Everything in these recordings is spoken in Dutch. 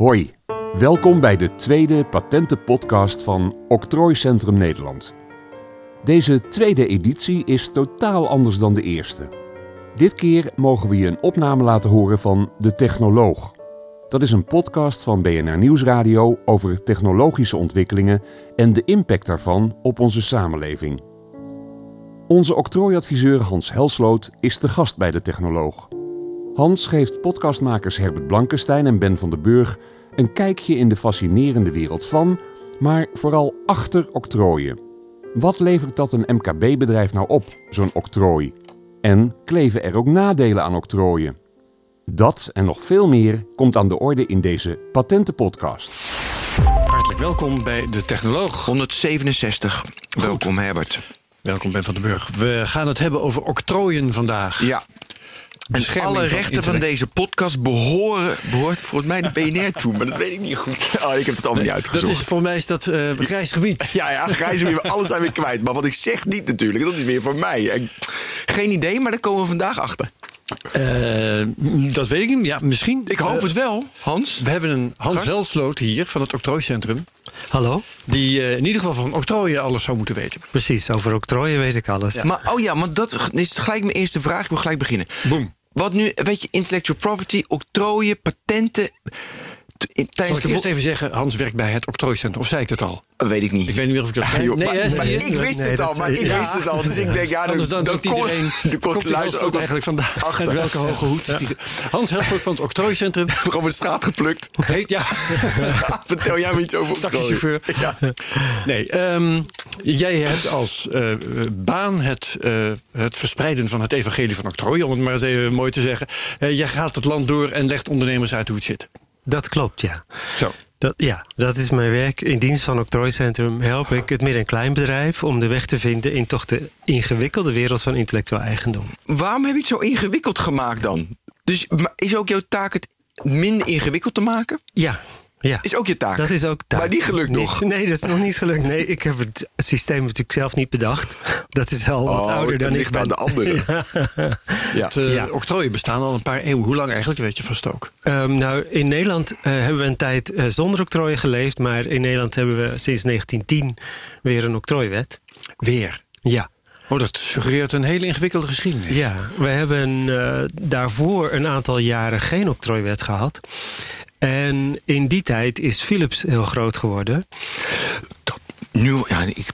Hoi, welkom bij de tweede patentenpodcast van Octrooi Centrum Nederland. Deze tweede editie is totaal anders dan de eerste. Dit keer mogen we je een opname laten horen van De Technoloog. Dat is een podcast van BNR Nieuwsradio over technologische ontwikkelingen en de impact daarvan op onze samenleving. Onze octrooiadviseur Hans Helsloot is de gast bij De Technoloog. Hans geeft podcastmakers Herbert Blankestein en Ben van den Burg een kijkje in de fascinerende wereld van, maar vooral achter octrooien. Wat levert dat een MKB-bedrijf nou op, zo'n octrooi? En kleven er ook nadelen aan octrooien? Dat en nog veel meer komt aan de orde in deze patentenpodcast. Hartelijk welkom bij De Technoloog. 167. Goed. Welkom Herbert. Welkom Ben van den Burg. We gaan het hebben over octrooien vandaag. Ja. En alle rechten van deze podcast behoort volgens mij de BNR toe. Maar dat weet ik niet goed. Oh, ik heb het allemaal niet uitgezocht. Voor mij is dat grijs gebied. Ja, grijs gebied. Alles zijn weer kwijt. Maar wat ik zeg niet natuurlijk. Dat is weer voor mij. Geen idee, maar daar komen we vandaag achter. Dat weet ik niet. Ja, misschien. Ik hoop het wel, Hans. We hebben een Hans Helsloot hier van het Octrooi Centrum. Hallo. Die in ieder geval van octrooien alles zou moeten weten. Precies, over octrooien weet ik alles. Ja. Maar, want dat is gelijk mijn eerste vraag. Ik wil gelijk beginnen. Boom. Wat nu, weet je, intellectual property, octrooien, patenten. Zal ik eerst even zeggen, Hans werkt bij het Octrooi Centrum. Of zei ik dat al? Dat weet ik niet. Ik weet niet meer of ik dat zei. Ik wist het al. Dus ik denk, iedereen komt ook eigenlijk vandaag. Achter welke hoge hoed. Ja. Hans Helsloot van het Octrooi Centrum. We hebben over de straat geplukt. Vertel jij me iets over taxichauffeur. Ja. Nee, jij hebt als baan het verspreiden van het evangelie van octrooi. Om het maar eens even mooi te zeggen. Jij gaat het land door en legt ondernemers uit hoe het zit. Dat klopt, ja. Zo. Dat is mijn werk. In dienst van Octrooi Centrum help ik het midden- en kleinbedrijf om de weg te vinden in toch de ingewikkelde wereld van intellectueel eigendom. Waarom heb je het zo ingewikkeld gemaakt dan? Dus is ook jouw taak het minder ingewikkeld te maken? Ja. Is ook je taak. Dat is ook taak. Maar niet gelukt nog. Nee, dat is nog niet gelukt. Nee, ik heb het systeem natuurlijk zelf niet bedacht. Dat is al wat ouder dan ik ben. Dat ligt aan de anderen. Octrooien bestaan al een paar eeuwen. Hoe lang eigenlijk weet je vast ook? In Nederland hebben we een tijd zonder octrooien geleefd. Maar in Nederland hebben we sinds 1910 weer een octrooiwet. Weer? Ja. Oh, dat suggereert een hele ingewikkelde geschiedenis. Ja, we hebben daarvoor een aantal jaren geen octrooiwet gehad. En in die tijd is Philips heel groot geworden.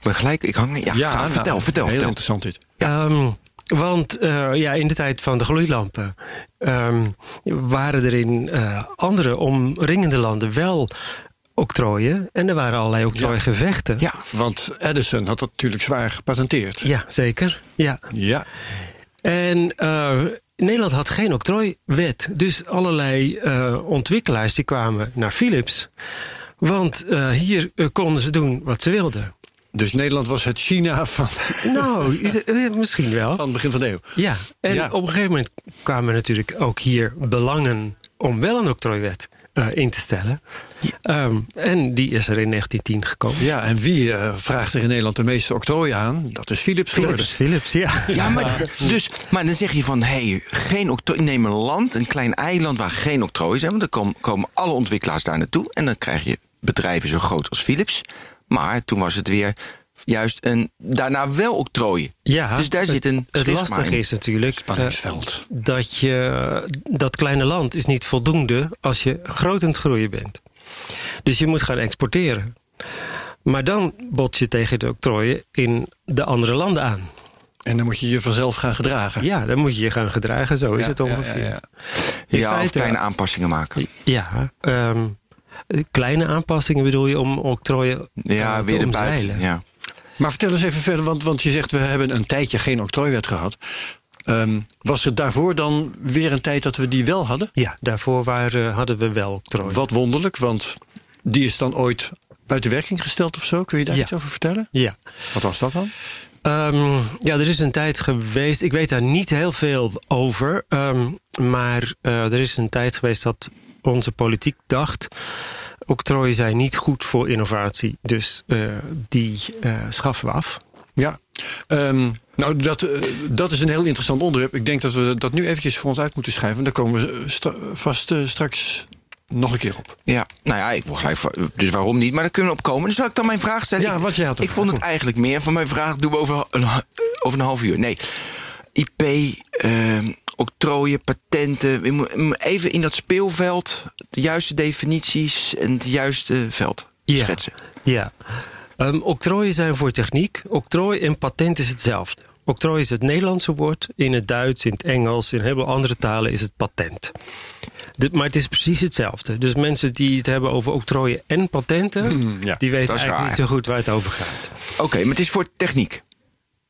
Vertel. Heel interessant dit. Ja. In de tijd van de gloeilampen waren er in andere omringende landen wel octrooien. En er waren allerlei octrooigevechten. Ja, want Edison had dat natuurlijk zwaar gepatenteerd. Ja, zeker. Ja. En Nederland had geen octrooiwet. Dus allerlei ontwikkelaars die kwamen naar Philips. Want hier konden ze doen wat ze wilden. Dus Nederland was het China van... Nou, misschien wel. Van het begin van de eeuw. Ja, en op een gegeven moment kwamen natuurlijk ook hier belangen om wel een octrooiwet in te stellen. En die is er in 1910 gekomen. Ja, en wie vraagt er in Nederland de meeste octrooien aan? Dat is Philips. Ja, maar dan zeg je van, geen octrooi. Neem een land, een klein eiland waar geen octrooien zijn. Want dan komen alle ontwikkelaars daar naartoe. En dan krijg je bedrijven zo groot als Philips. Maar toen was het weer juist daarna wel octrooien. Ja, dus daar zit een spanningsveld. Het lastige is natuurlijk dat dat kleine land is niet voldoende als je groot aan het groeien bent. Dus je moet gaan exporteren. Maar dan bots je tegen de octrooien in de andere landen aan. En dan moet je je vanzelf gaan gedragen. Ja, dan moet je je gaan gedragen, zo is het ongeveer. Ja, of kleine aanpassingen maken. Ja, kleine aanpassingen bedoel je om octrooien weer te omzeilen. Ja. Maar vertel eens even verder, want je zegt we hebben een tijdje geen octrooiwet gehad. Was het daarvoor dan weer een tijd dat we die wel hadden? Ja, daarvoor hadden we wel octrooi. Wat wonderlijk, want die is dan ooit buiten werking gesteld of zo. Kun je daar iets over vertellen? Ja. Wat was dat dan? Er is een tijd geweest, ik weet daar niet heel veel over. Maar er is een tijd geweest dat onze politiek dacht... octrooien zijn niet goed voor innovatie. Dus die schaffen we af. Ja. Dat is een heel interessant onderwerp. Ik denk dat we dat nu eventjes voor ons uit moeten schrijven. Daar komen we straks nog een keer op. Ja, nou ja, ik wil gelijk. Dus waarom niet? Maar daar kunnen we op komen. Dus zal ik dan mijn vraag stellen? Ja, wat jij had. Ik vond het eigenlijk meer van mijn vraag. Doen we over een half uur. Nee. IP, octrooien, patenten. Even in dat speelveld de juiste definities en het juiste veld schetsen. Ja. Octrooien zijn voor techniek. Octrooi en patent is hetzelfde. Octrooi is het Nederlandse woord. In het Duits, in het Engels, in heel veel andere talen is het patent. Maar het is precies hetzelfde. Dus mensen die het hebben over octrooien en patenten... die weten eigenlijk niet zo goed waar het over gaat. Oké, maar het is voor techniek.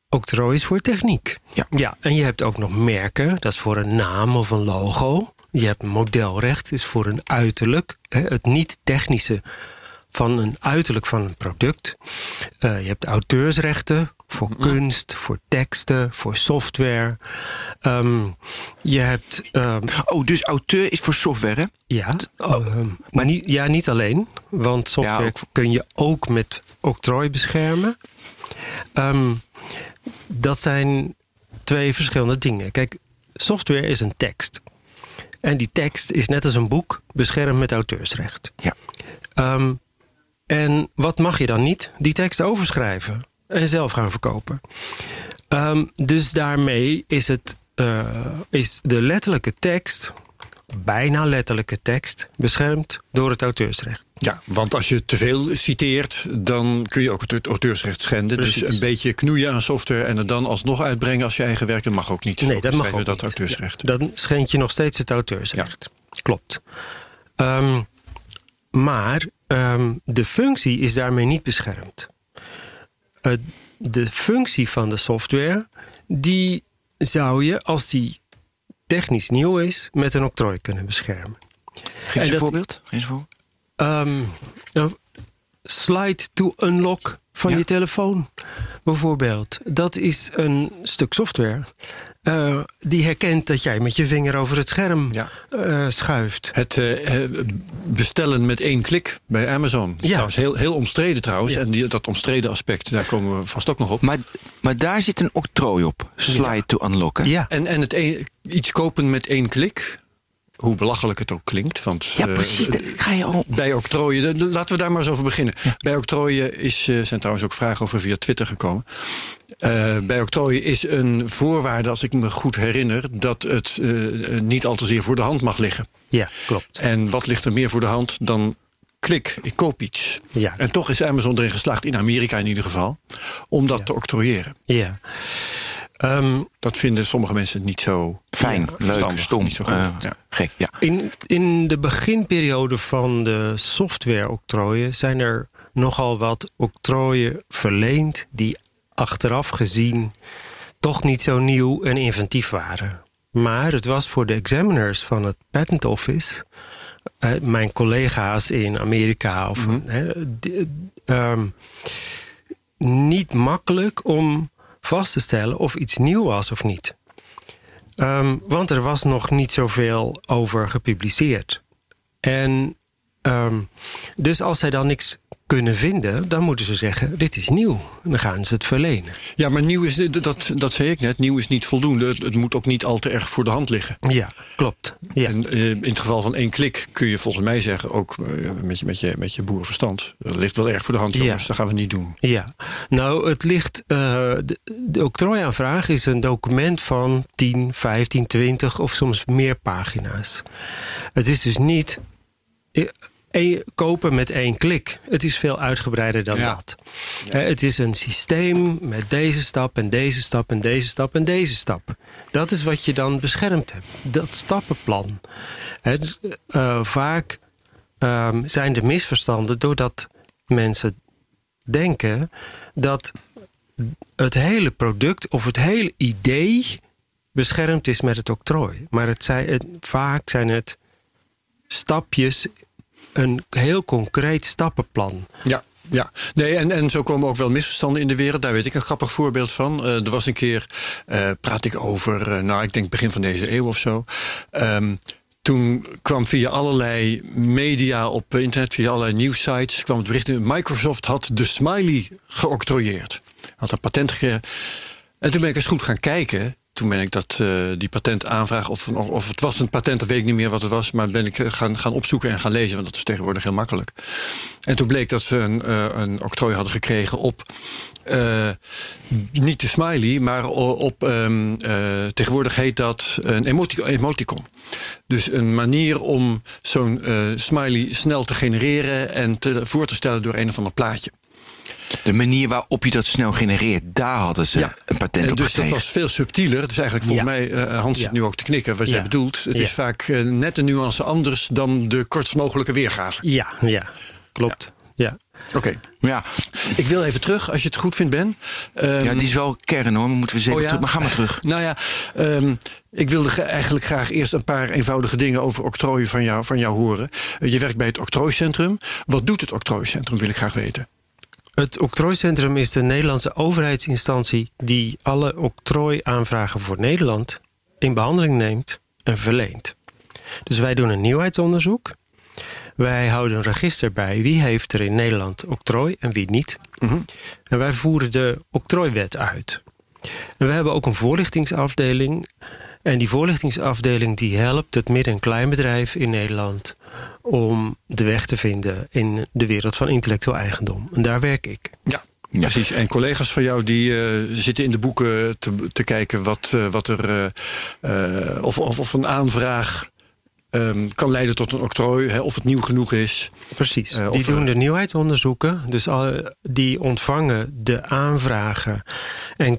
Octrooi is voor techniek. Ja, en je hebt ook nog merken. Dat is voor een naam of een logo. Je hebt modelrecht, is voor een uiterlijk. Het niet-technische van een uiterlijk van een product. Je hebt auteursrechten... voor kunst, voor teksten, voor software. Je hebt... dus auteur is voor software, hè? Ja, maar niet alleen. Want software kun je ook met octrooi beschermen. Dat zijn twee verschillende dingen. Kijk, software is een tekst. En die tekst is net als een boek beschermd met auteursrecht. Ja. En wat mag je dan niet? Die tekst overschrijven. En zelf gaan verkopen. Dus daarmee is het is de letterlijke tekst, bijna letterlijke tekst, beschermd door het auteursrecht. Ja, want als je te veel citeert, dan kun je ook het auteursrecht schenden. Precies. Dus een beetje knoeien aan software en het dan alsnog uitbrengen als je eigen werk, dat mag ook niet. Nee, dat mag ook dat niet. Auteursrecht. Ja, dan schendt je nog steeds het auteursrecht. Ja. Klopt. Maar de functie is daarmee niet beschermd. De functie van de software, die zou je, als die technisch nieuw is, met een octrooi kunnen beschermen. Geef je een voorbeeld? Slide to unlock van je telefoon, bijvoorbeeld. Dat is een stuk software die herkent dat jij met je vinger over het scherm schuift. Het bestellen met 1 klik bij Amazon. Dat is trouwens heel omstreden trouwens. Ja. En dat omstreden aspect, daar komen we vast ook nog op. Maar daar zit een octrooi op. Slide to unlock. Ja. En het iets kopen met 1 klik... Hoe belachelijk het ook klinkt. Want, ja, precies. Ga je al... Bij octrooien, laten we daar maar eens over beginnen. Ja. Bij octrooien zijn trouwens ook vragen over via Twitter gekomen. Bij octrooien is een voorwaarde, als ik me goed herinner... dat het niet al te zeer voor de hand mag liggen. Ja, klopt. En wat ligt er meer voor de hand dan... klik, ik koop iets. Ja. En toch is Amazon erin geslaagd, in Amerika in ieder geval... om dat te octrooieren. Ja. Dat vinden sommige mensen niet zo fijn, leuk, stom, niet zo goed. Gek. Ja. In de beginperiode van de software-octrooien zijn er nogal wat octrooien verleend die achteraf gezien toch niet zo nieuw en inventief waren. Maar het was voor de examiners van het Patent Office, mijn collega's in Amerika, of niet makkelijk om vast te stellen of iets nieuw was of niet. Want er was nog niet zoveel over gepubliceerd. En dus als zij dan niks kunnen vinden, dan moeten ze zeggen, dit is nieuw. En dan gaan ze het verlenen. Ja, maar nieuw is, dat zei ik net, nieuw is niet voldoende. Het moet ook niet al te erg voor de hand liggen. Ja, klopt. Ja. En in het geval van 1 klik kun je volgens mij zeggen, ook met je boerenverstand, dat ligt wel erg voor de hand, jongens, dat gaan we niet doen. Ja, nou, het ligt... de octrooiaanvraag is een document van 10, 15, 20 of soms meer pagina's. Het is dus niet... kopen met 1 klik. Het is veel uitgebreider dan dat. Ja. Het is een systeem met deze stap en deze stap en deze stap en deze stap. Dat is wat je dan beschermd hebt. Dat stappenplan. Vaak zijn er misverstanden doordat mensen denken dat het hele product of het hele idee beschermd is met het octrooi. Maar vaak zijn het stapjes... een heel concreet stappenplan. Ja. Nee, en zo komen ook wel misverstanden in de wereld. Daar weet ik een grappig voorbeeld van. Er was een keer, praat ik over... ik denk begin van deze eeuw of zo... toen kwam via allerlei media op internet... via allerlei nieuwsites, kwam het bericht in... Microsoft had de smiley geoctrooieerd. Had een patent gekregen. En toen ben ik eens goed gaan kijken... toen ben ik die patentaanvraag, of het was een patent, dat weet ik niet meer wat het was, maar ben ik gaan opzoeken en gaan lezen, want dat is tegenwoordig heel makkelijk. En toen bleek dat ze een octrooi hadden gekregen op niet de smiley, maar op tegenwoordig heet dat een emoticon. Dus een manier om zo'n smiley snel te genereren en voor te stellen door een of ander plaatje. De manier waarop je dat snel genereert, daar hadden ze een patent op dus gekregen. Dat was veel subtieler. Het is eigenlijk volgens mij, Hans zit nu ook te knikken, wat jij bedoelt. Het is vaak net een nuance anders dan de kortst mogelijke weergave. Ja, klopt. Ja. Oké. Ja. Ik wil even terug, als je het goed vindt, Ben. Ja, die is wel kern hoor, moeten we zeker terug. Maar ga maar terug. Nou ja, ik wilde eigenlijk graag eerst een paar eenvoudige dingen over octrooi van jou horen. Je werkt bij het Octrooi Centrum. Wat doet het Octrooi Centrum, wil ik graag weten. Het Octrooi Centrum is de Nederlandse overheidsinstantie die alle octrooiaanvragen voor Nederland in behandeling neemt en verleent. Dus wij doen een nieuwheidsonderzoek. Wij houden een register bij wie heeft er in Nederland octrooi en wie niet. Mm-hmm. En wij voeren de octrooiwet uit. En we hebben ook een voorlichtingsafdeling. En die voorlichtingsafdeling die helpt het midden- en kleinbedrijf in Nederland om de weg te vinden in de wereld van intellectueel eigendom. En daar werk ik. Ja, precies. En collega's van jou die zitten in de boeken te kijken wat er of een aanvraag kan leiden tot een octrooi, of het nieuw genoeg is. Precies. Die doen de nieuwheidsonderzoeken. Dus die ontvangen de aanvragen en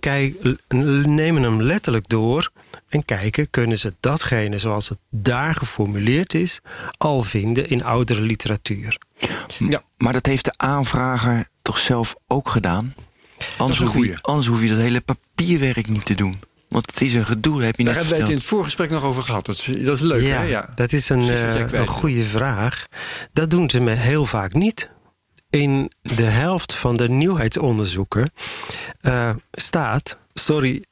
nemen hem letterlijk door en kijken, kunnen ze datgene zoals het daar geformuleerd is al vinden in oudere literatuur. Ja. Maar dat heeft de aanvrager toch zelf ook gedaan? Anders hoef je dat hele papierwerk niet te doen. Want het is een gedoe, heb je net verteld. Daar hebben wij het in het voorgesprek nog over gehad. Dat is leuk, hè? Ja, dat is een goede vraag. Dat doen ze me heel vaak niet. In de helft van de nieuwheidsonderzoeken staat... Sorry,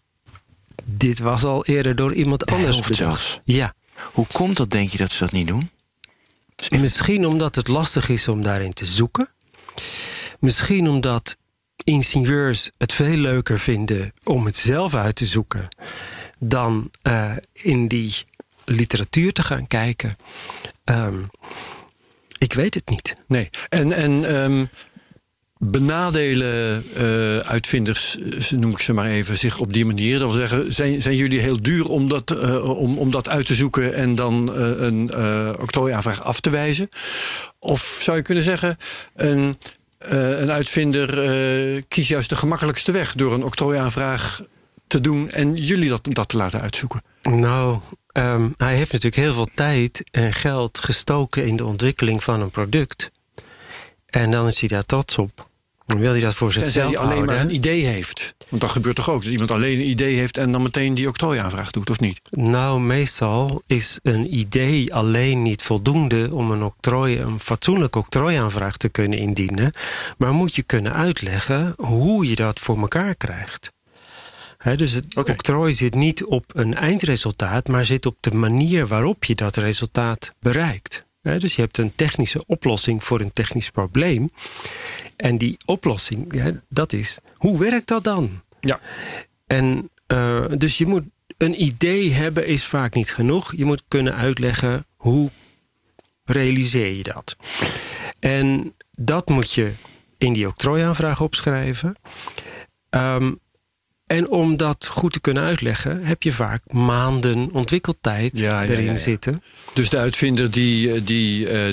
dit was al eerder door iemand anders bedacht. Ja. Hoe komt dat, denk je, dat ze dat niet doen? Misschien omdat het lastig is om daarin te zoeken. Misschien omdat ingenieurs het veel leuker vinden om het zelf uit te zoeken dan in die literatuur te gaan kijken. Ik weet het niet. Nee. En benadelen uitvinders, noem ik ze maar even, zich op die manier. Dat wil zeggen, zijn jullie heel duur om dat uit te zoeken en dan een octrooiaanvraag af te wijzen? Of zou je kunnen zeggen, een uitvinder kiest juist de gemakkelijkste weg door een octrooiaanvraag te doen en jullie dat te laten uitzoeken? Nou, hij heeft natuurlijk heel veel tijd en geld gestoken in de ontwikkeling van een product. En dan is hij daar trots op. Dan wil hij dat voor zichzelf houden. Tenzij hij alleen maar een idee heeft. Want dat gebeurt toch ook? Dat iemand alleen een idee heeft en dan meteen die octrooiaanvraag doet, of niet? Nou, meestal is een idee alleen niet voldoende om een fatsoenlijke octrooiaanvraag te kunnen indienen. Maar moet je kunnen uitleggen hoe je dat voor elkaar krijgt. Dus het octrooi zit niet op een eindresultaat, maar zit op de manier waarop je dat resultaat bereikt. Dus je hebt een technische oplossing voor een technisch probleem. En die oplossing, dat is, hoe werkt dat dan? Ja. En dus je moet een idee hebben, is vaak niet genoeg. Je moet kunnen uitleggen, hoe realiseer je dat? En dat moet je in die octrooiaanvraag opschrijven. En om dat goed te kunnen uitleggen, heb je vaak maanden ontwikkeltijd erin zitten. Dus de uitvinder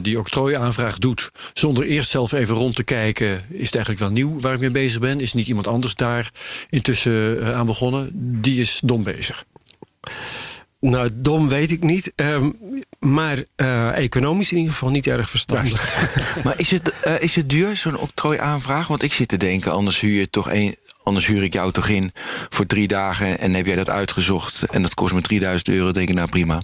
die octrooiaanvraag doet, zonder eerst zelf even rond te kijken, is het eigenlijk wel nieuw waar ik mee bezig ben? Is niet iemand anders daar intussen aan begonnen? Die is dom bezig. Nou, dom weet ik niet. Maar economisch in ieder geval niet erg verstandig. Ja. Maar is het duur, zo'n octrooiaanvraag? Want ik zit te denken, anders huur ik jou toch in voor 3 dagen... en heb jij dat uitgezocht en dat kost me €3.000... denk ik, nou prima.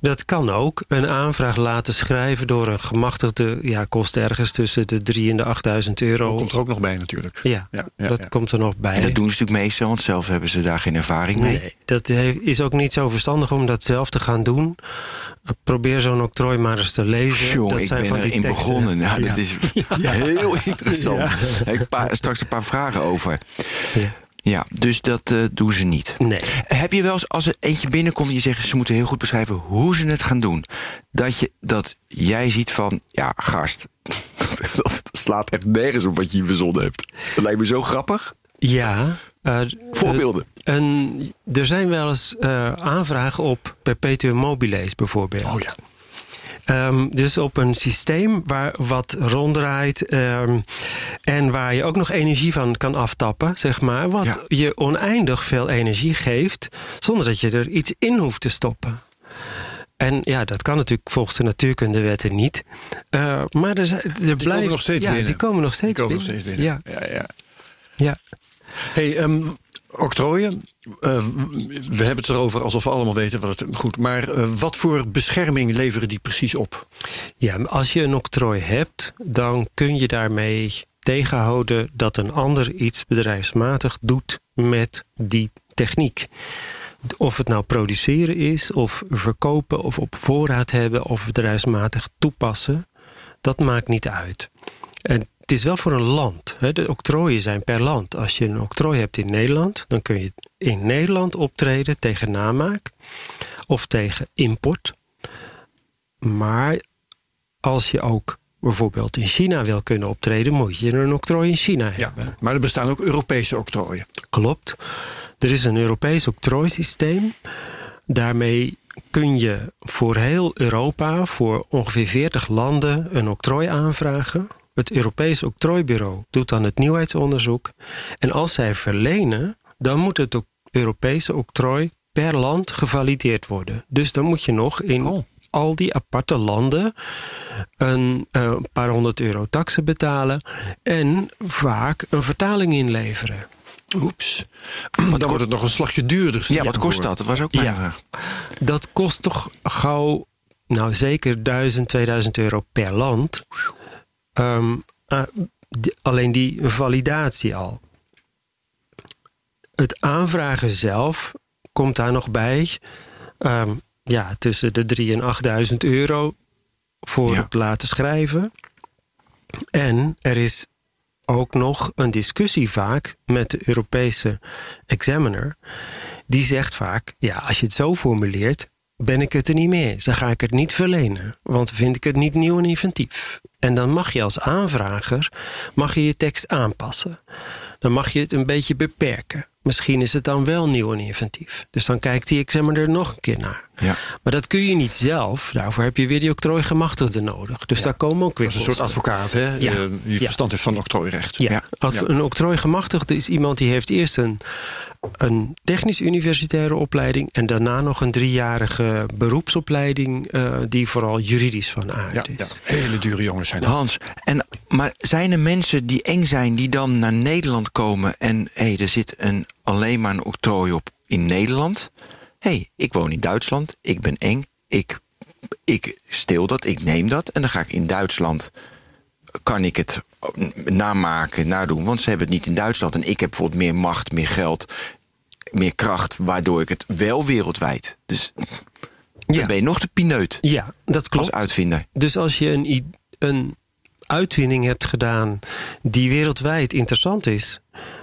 Dat kan ook. Een aanvraag laten schrijven door een gemachtigde kost ergens tussen de €3.000 en de €8.000. Dat komt er ook nog bij natuurlijk. Ja, dat komt er nog bij. En dat doen ze natuurlijk meestal, want zelf hebben ze daar geen ervaring mee. Nee, dat is ook niet zo verstandig om dat zelf te gaan doen. Probeer zo'n octrooi maar eens te lezen. Jong, dat zijn van die teksten. Ik ben erin begonnen. Nou, dat is heel interessant. Ja. Ik heb straks een paar vragen over. Ja. Ja, dus dat doen ze niet. Nee. Heb je wel eens, als er eentje binnenkomt en je zegt... ze moeten heel goed beschrijven hoe ze het gaan doen... dat jij ziet van, ja, gast... dat slaat echt nergens op wat je verzonnen hebt. Dat lijkt me zo grappig. Ja. Voorbeelden. Er zijn wel eens aanvragen op perpetuum mobiles bijvoorbeeld. Oh ja. Dus op een systeem wat ronddraait en waar je ook nog energie van kan aftappen, zeg maar. Wat je oneindig veel energie geeft, zonder dat je er iets in hoeft te stoppen. En ja, dat kan natuurlijk volgens de natuurkundewetten niet. Maar die komen nog steeds binnen. Die komen nog steeds binnen. Ja. Hey, octrooien. We hebben het erover alsof we allemaal weten wat het goed. Maar wat voor bescherming leveren die precies op? Ja, als je een octrooi hebt, dan kun je daarmee tegenhouden dat een ander iets bedrijfsmatig doet met die techniek. Of het nou produceren is, of verkopen, of op voorraad hebben, of bedrijfsmatig toepassen, dat maakt niet uit. En het is wel voor een land. De octrooien zijn per land. Als je een octrooi hebt in Nederland, dan kun je in Nederland optreden tegen namaak of tegen import. Maar als je ook bijvoorbeeld in China wil kunnen optreden, moet je een octrooi in China hebben. Ja, maar er bestaan ook Europese octrooien. Klopt. Er is een Europees octrooisysteem. Daarmee kun je voor heel Europa, voor ongeveer 40 landen, een octrooi aanvragen. Het Europees Octrooibureau doet dan het nieuwheidsonderzoek. En als zij verlenen, dan moet het Europese octrooi per land gevalideerd worden. Dus dan moet je nog in al die aparte landen een paar €100 taksen betalen en vaak een vertaling inleveren. Oeps. Maar dan wordt het nog een slagje duurder. Ja, wat kost dat? Dat was ook mijn vraag. Dat kost toch gauw, nou zeker €1.000, €2.000 per land. Alleen die validatie al. Het aanvragen zelf komt daar nog bij. Tussen de €3.000 en €8.000 voor het laten schrijven. En er is ook nog een discussie vaak met de Europese examiner. Die zegt vaak, ja, als je het zo formuleert, ben ik het er niet mee eens. Dan ga ik het niet verlenen, want vind ik het niet nieuw en inventief. En dan mag je als aanvrager je tekst aanpassen. Dan mag je het een beetje beperken. Misschien is het dan wel nieuw en inventief. Dus dan kijkt die examiner er nog een keer naar. Ja. Maar dat kun je niet zelf. Daarvoor heb je weer die octrooigemachtigden nodig. Dus daar komen ook weer dat is een soort advocaat, hè? Ja. Die verstand heeft van octrooirecht. Ja. Ja. Een octrooigemachtigde is iemand die heeft eerst een technisch universitaire opleiding en daarna nog een 3-jarige beroepsopleiding die vooral juridisch van aard is. Ja. Hele dure jongens zijn dat. Hans, maar zijn er mensen die eng zijn die dan naar Nederland komen en er zit alleen maar een octrooi op in Nederland? Ik woon in Duitsland, ik ben eng, ik steel dat, ik neem dat en dan ga ik in Duitsland, kan ik het nadoen, want ze hebben het niet in Duitsland. En ik heb bijvoorbeeld meer macht, meer geld, meer kracht, waardoor ik het wel wereldwijd. Dus dan ben je nog de pineut. Ja, dat klopt. Als uitvinder. Dus als je een uitvinding hebt gedaan die wereldwijd interessant is,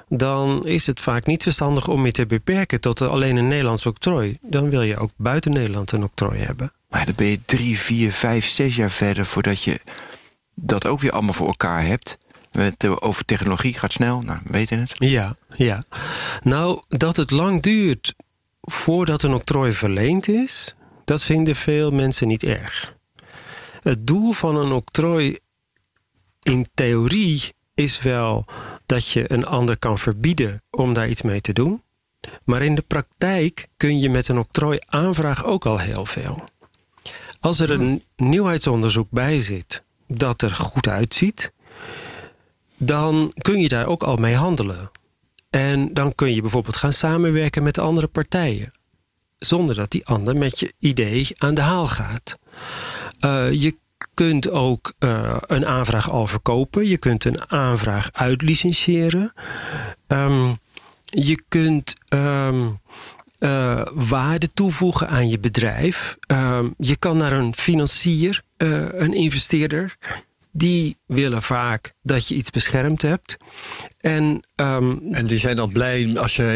dan is het vaak niet verstandig om je te beperken tot alleen een Nederlands octrooi. Dan wil je ook buiten Nederland een octrooi hebben. Maar dan ben je 3, 4, 5, 6 jaar verder voordat je dat ook weer allemaal voor elkaar hebt. Over technologie gaat snel, nou, we weten het. Ja. Nou, dat het lang duurt voordat een octrooi verleend is, dat vinden veel mensen niet erg. Het doel van een octrooi in theorie is wel dat je een ander kan verbieden om daar iets mee te doen. Maar in de praktijk kun je met een octrooi aanvraag ook al heel veel. Als er een nieuwheidsonderzoek bij zit dat er goed uitziet, dan kun je daar ook al mee handelen. En dan kun je bijvoorbeeld gaan samenwerken met andere partijen, zonder dat die ander met je idee aan de haal gaat. Je kunt ook een aanvraag al verkopen. Je kunt een aanvraag uitlicentiëren. Je kunt waarde toevoegen aan je bedrijf. Je kan naar een financier, een investeerder. die willen vaak dat je iets beschermd hebt. En die zijn dan blij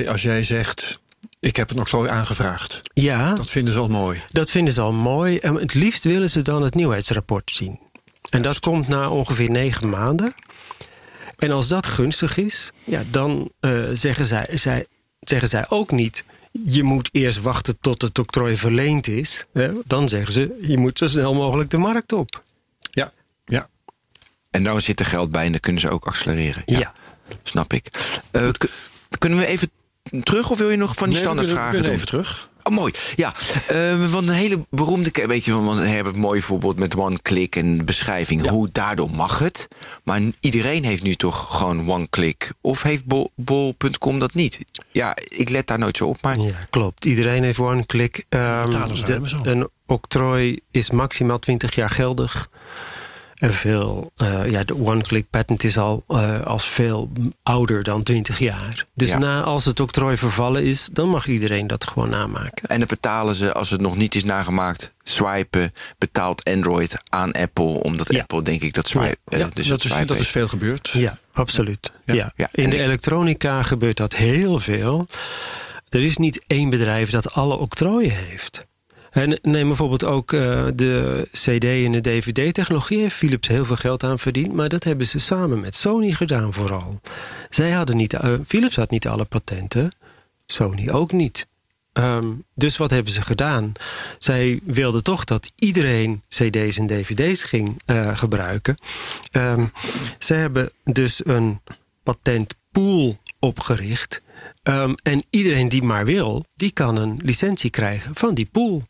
als jij zegt, ik heb een octrooi aangevraagd. Ja. Dat vinden ze al mooi. En het liefst willen ze dan het nieuwheidsrapport zien. En dat komt na ongeveer 9 maanden. En als dat gunstig is, ja, dan zeggen zij ook niet, je moet eerst wachten tot het octrooi verleend is. Hè? Dan zeggen ze, je moet zo snel mogelijk de markt op. Ja. En nou zit er geld bij en dan kunnen ze ook accelereren. Ja. Snap ik. Kunnen we even terug of wil je nog van die standaardvragen doen? Even terug. Oh, mooi. Ja, want een hele beroemde, weet je, want we hebben een mooi voorbeeld met one-click en beschrijving. Ja. Hoe daardoor mag het. Maar iedereen heeft nu toch gewoon one-click. Of heeft bol.com dat niet? Ja, ik let daar nooit zo op. Maar... Ja, klopt. Iedereen heeft one-click. Een octrooi is maximaal 20 jaar geldig. En veel, de one-click patent is al als veel ouder dan 20 jaar. Dus als het octrooi vervallen is, dan mag iedereen dat gewoon namaken. En dan betalen ze, als het nog niet is nagemaakt, swipen, betaalt Android aan Apple. Omdat Apple, denk ik, dat swipen. Dat is veel gebeurd. Ja, absoluut. Ja. In de elektronica gebeurt dat heel veel. Er is niet één bedrijf dat alle octrooien heeft. En neem bijvoorbeeld ook de CD en de DVD-technologie. Heeft Philips heel veel geld aan verdiend. Maar dat hebben ze samen met Sony gedaan vooral. Philips had niet alle patenten. Sony ook niet. Dus wat hebben ze gedaan? Zij wilden toch dat iedereen CD's en DVD's ging gebruiken. Ze hebben dus een patentpool opgericht. En iedereen die maar wil, die kan een licentie krijgen van die pool.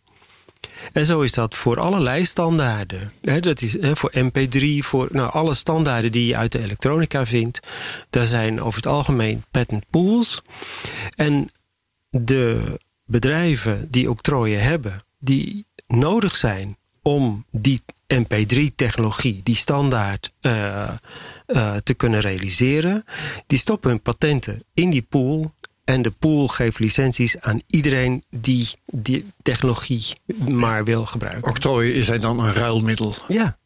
En zo is dat voor allerlei standaarden. Dat is voor MP3, voor alle standaarden die je uit de elektronica vindt. Daar zijn over het algemeen patent pools. En de bedrijven die octrooien hebben, die nodig zijn om die MP3-technologie, die standaard te kunnen realiseren, die stoppen hun patenten in die pool. En de pool geeft licenties aan iedereen die die technologie maar wil gebruiken. Octrooien zijn dan een ruilmiddel. Ja.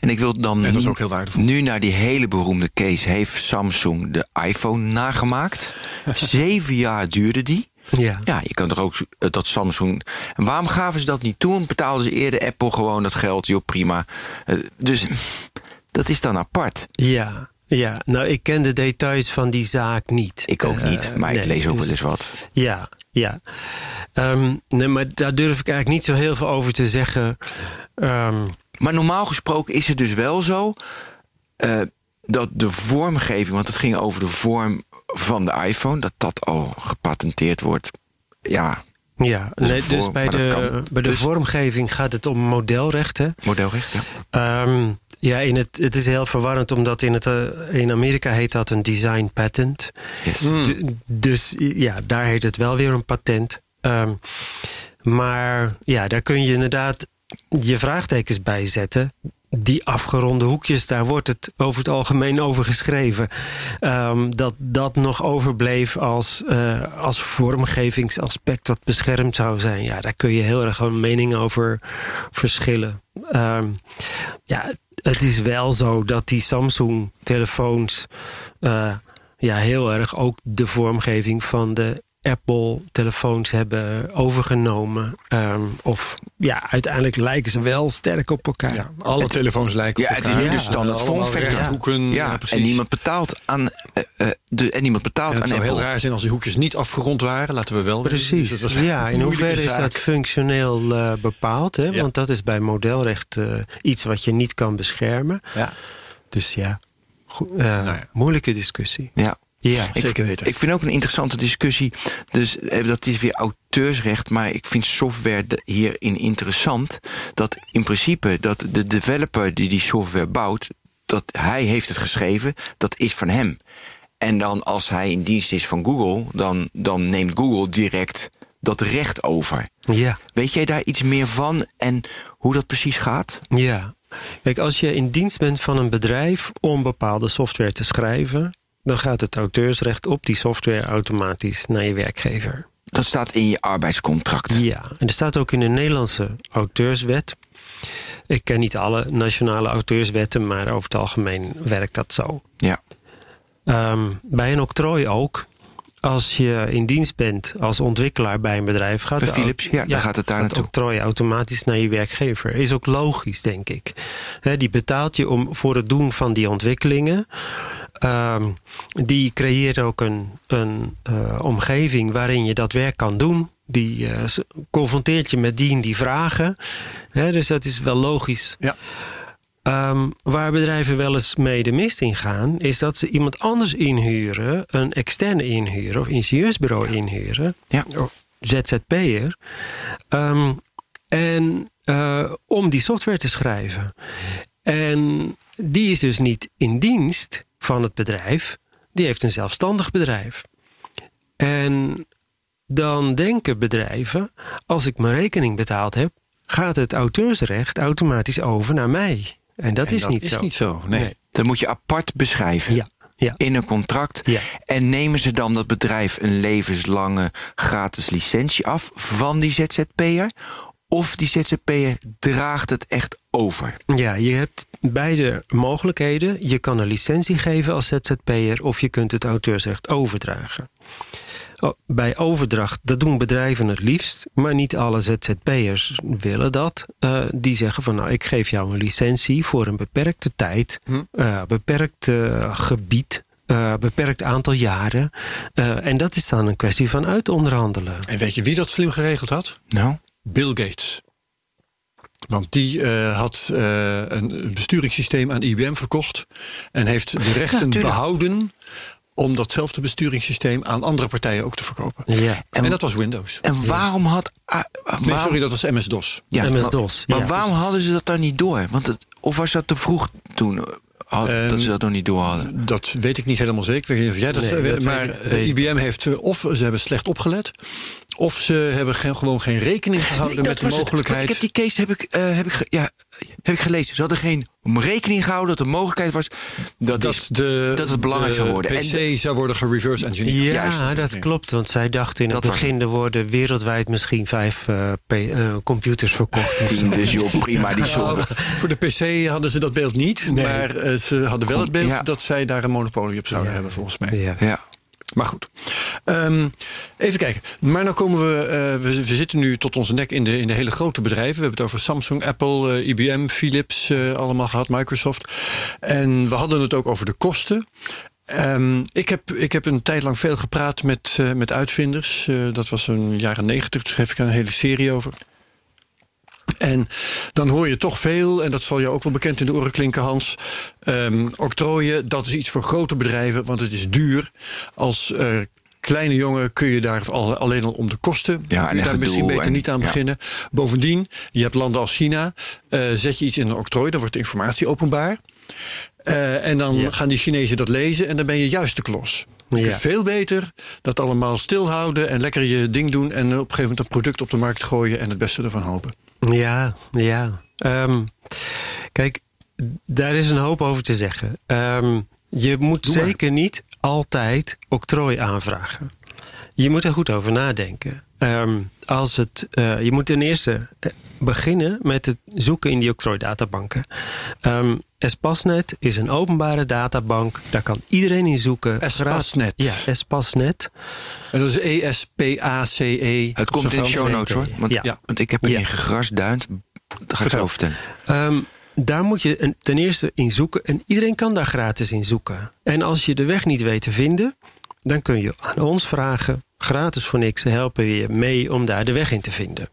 En ik wil dan dat is ook heel waardevol. Nu naar die hele beroemde case. Heeft Samsung de iPhone nagemaakt? 7 jaar duurde die. Ja, je kan toch ook dat Samsung... En waarom gaven ze dat niet toe? Betaalden ze eerder Apple gewoon dat geld? Joh, prima. Dus dat is dan apart. Ja, nou, ik ken de details van die zaak niet. Ik ook niet, maar ik lees ook wel eens wat. Ja. Maar daar durf ik eigenlijk niet zo heel veel over te zeggen. Maar normaal gesproken is het dus wel zo... dat de vormgeving, want het ging over de vorm van de iPhone... dat al gepatenteerd wordt. Bij de vormgeving gaat het om modelrechten. Modelrecht, ja. Het is heel verwarrend, omdat in Amerika heet dat een design patent. Yes. Dus daar heet het wel weer een patent. Maar daar kun je inderdaad je vraagtekens bij zetten... Die afgeronde hoekjes, daar wordt het over het algemeen over geschreven. Dat nog overbleef als vormgevingsaspect dat beschermd zou zijn. Ja, daar kun je heel erg een mening over verschillen. Het is wel zo dat die Samsung-telefoons... heel erg ook de vormgeving van de Apple-telefoons hebben overgenomen. Uiteindelijk lijken ze wel sterk op elkaar. Ja, alle telefoons lijken op elkaar. Het is nu de standaard vormvector. En niemand betaalt aan Apple. Het zou heel raar zijn als die hoekjes niet afgerond waren. Laten we wel precies. Dus dat in hoeverre is dat functioneel bepaald? Hè? Ja. Want dat is bij modelrecht iets wat je niet kan beschermen. Ja. Dus moeilijke discussie. Ja. Ja, zeker weten. Ik vind ook een interessante discussie. Dus dat is weer auteursrecht, maar ik vind software hierin interessant. Dat in principe dat de developer die software bouwt, dat hij heeft het geschreven, dat is van hem. En dan als hij in dienst is van Google, dan neemt Google direct dat recht over. Ja. Weet jij daar iets meer van en hoe dat precies gaat? Ja. Kijk, als je in dienst bent van een bedrijf om bepaalde software te schrijven, dan gaat het auteursrecht op die software automatisch naar je werkgever. Dat staat in je arbeidscontract. Ja, en dat staat ook in de Nederlandse auteurswet. Ik ken niet alle nationale auteurswetten, maar over het algemeen werkt dat zo. Ja. Bij een octrooi ook. Als je in dienst bent als ontwikkelaar bij een bedrijf... Gaat bij Philips, dan gaat het daar naartoe. Het octrooi automatisch naar je werkgever. Is ook logisch, denk ik. Die betaalt je voor het doen van die ontwikkelingen. Die creëert ook een omgeving waarin je dat werk kan doen. Die confronteert je met die en die vragen. Dus dat is wel logisch. Ja. Waar bedrijven wel eens mee de mist in gaan... is dat ze iemand anders inhuren, een externe inhuren... of ingenieursbureau inhuren, of ZZP'er... om die software te schrijven. En die is dus niet in dienst van het bedrijf. Die heeft een zelfstandig bedrijf. En dan denken bedrijven... als ik mijn rekening betaald heb... gaat het auteursrecht automatisch over naar mij. En dat is niet zo. Nee. Dat moet je apart beschrijven. Ja. In een contract. Ja. En nemen ze dan dat bedrijf een levenslange gratis licentie af... van die ZZP'er? Of die ZZP'er draagt het echt over? Ja, je hebt beide mogelijkheden. Je kan een licentie geven als ZZP'er... of je kunt het auteursrecht overdragen. Bij overdracht, dat doen bedrijven het liefst... maar niet alle ZZP'ers willen dat. Die zeggen van, nou, ik geef jou een licentie... voor een beperkte tijd, beperkt gebied... beperkt aantal jaren. En dat is dan een kwestie van uitonderhandelen. En weet je wie dat slim geregeld had? Nou? Bill Gates. Want die had een besturingssysteem aan IBM verkocht... en heeft de rechten behouden... om datzelfde besturingssysteem aan andere partijen ook te verkopen. Ja. En dat was Windows. En waarom had... Sorry, dat was MS-DOS. Ja, MS-DOS. Maar waarom hadden ze dat dan niet door? Want of was dat te vroeg toen... dat ze dat nog niet door hadden? Dat weet ik niet helemaal zeker. IBM heeft... of ze hebben slecht opgelet... of ze hebben gewoon geen rekening gehouden met de mogelijkheid... Ik heb die case heb ik gelezen. Ze hadden geen rekening gehouden dat de mogelijkheid was... dat het belangrijk zou worden. PC zou worden gereverse engineered. Ja, juist. Dat klopt. Want zij dachten in het begin... er worden wereldwijd misschien 5 computers verkocht. 10, dus joh, prima die zorg. Nou, voor de PC hadden ze dat beeld niet. Nee. Maar ze hadden wel het beeld dat zij daar een monopolie op zouden hebben, volgens mij. Ja. Maar goed. Even kijken. Maar nou komen we zitten nu tot onze nek in de hele grote bedrijven. We hebben het over Samsung, Apple, IBM, Philips, allemaal gehad, Microsoft. En we hadden het ook over de kosten. Ik heb een tijd lang veel gepraat met uitvinders. Dat was in de jaren 90, dus heb ik een hele serie over. En dan hoor je toch veel, en dat zal je ook wel bekend in de oren klinken, Hans... octrooien, dat is iets voor grote bedrijven, want het is duur. Als kleine jongen kun je daar alleen al om de kosten... Ja, daar misschien beter niet aan beginnen. Bovendien, je hebt landen als China, zet je iets in een octrooi... dan wordt de informatie openbaar. En dan gaan die Chinezen dat lezen en dan ben je juist de klos. Het is veel beter dat allemaal stilhouden en lekker je ding doen... en op een gegeven moment een product op de markt gooien en het beste ervan hopen. Ja. Kijk, daar is een hoop over te zeggen. Je moet zeker niet altijd octrooi aanvragen. Je moet er goed over nadenken. Je moet ten eerste beginnen met het zoeken in die octrooidatabanken. Espacenet is een openbare databank. Daar kan iedereen in zoeken. Espacenet. Ja, Espacenet. Dat is E-S-P-A-C-E. Het komt in de show notes, hoor. Want ik heb erin gegrasduind. Dat ga ik zo vertellen. Daar moet je ten eerste in zoeken. En iedereen kan daar gratis in zoeken. En als je de weg niet weet te vinden... dan kun je aan ons vragen. Gratis voor niks helpen we je mee om daar de weg in te vinden.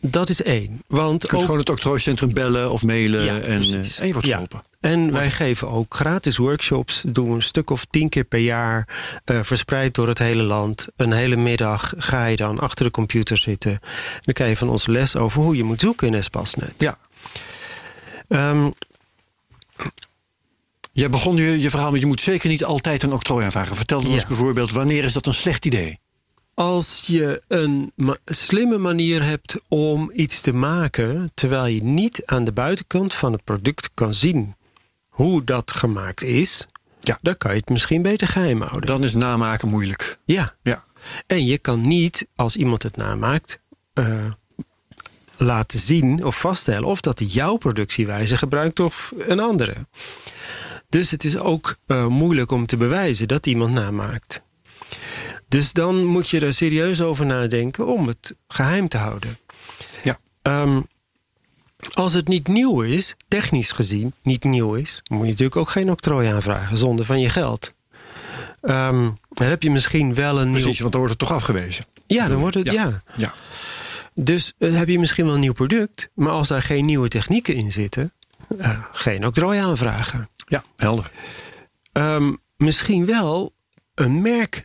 Dat is één. Want je kunt gewoon het Octrooi Centrum bellen of mailen en je wordt geholpen. En wij geven ook gratis workshops. Doen we een stuk of 10 keer per jaar. Verspreid door het hele land. Een hele middag ga je dan achter de computer zitten. Dan krijg je van ons les over hoe je moet zoeken in Espacenet. Ja. Jij begon je verhaal met je moet zeker niet altijd een octrooi aanvragen. Vertel ons bijvoorbeeld, wanneer is dat een slecht idee? Als je een slimme manier hebt om iets te maken... terwijl je niet aan de buitenkant van het product kan zien hoe dat gemaakt is... dan kan je het misschien beter geheim houden. Dan is namaken moeilijk. Ja. En je kan niet, als iemand het namaakt... laten zien of vaststellen of dat jouw productiewijze gebruikt of een andere. Dus het is ook moeilijk om te bewijzen dat iemand namaakt. Dus dan moet je er serieus over nadenken om het geheim te houden. Ja. Als het niet nieuw is, technisch gezien niet nieuw is, moet je natuurlijk ook geen octrooi aanvragen zonder van je geld. Dan heb je misschien wel een nieuw... Precies, want dan wordt het toch afgewezen. Ja, dan wordt het, ja. Dus heb je misschien wel een nieuw product, maar als daar geen nieuwe technieken in zitten, geen octrooi aanvragen. Ja, helder. Misschien wel een merk,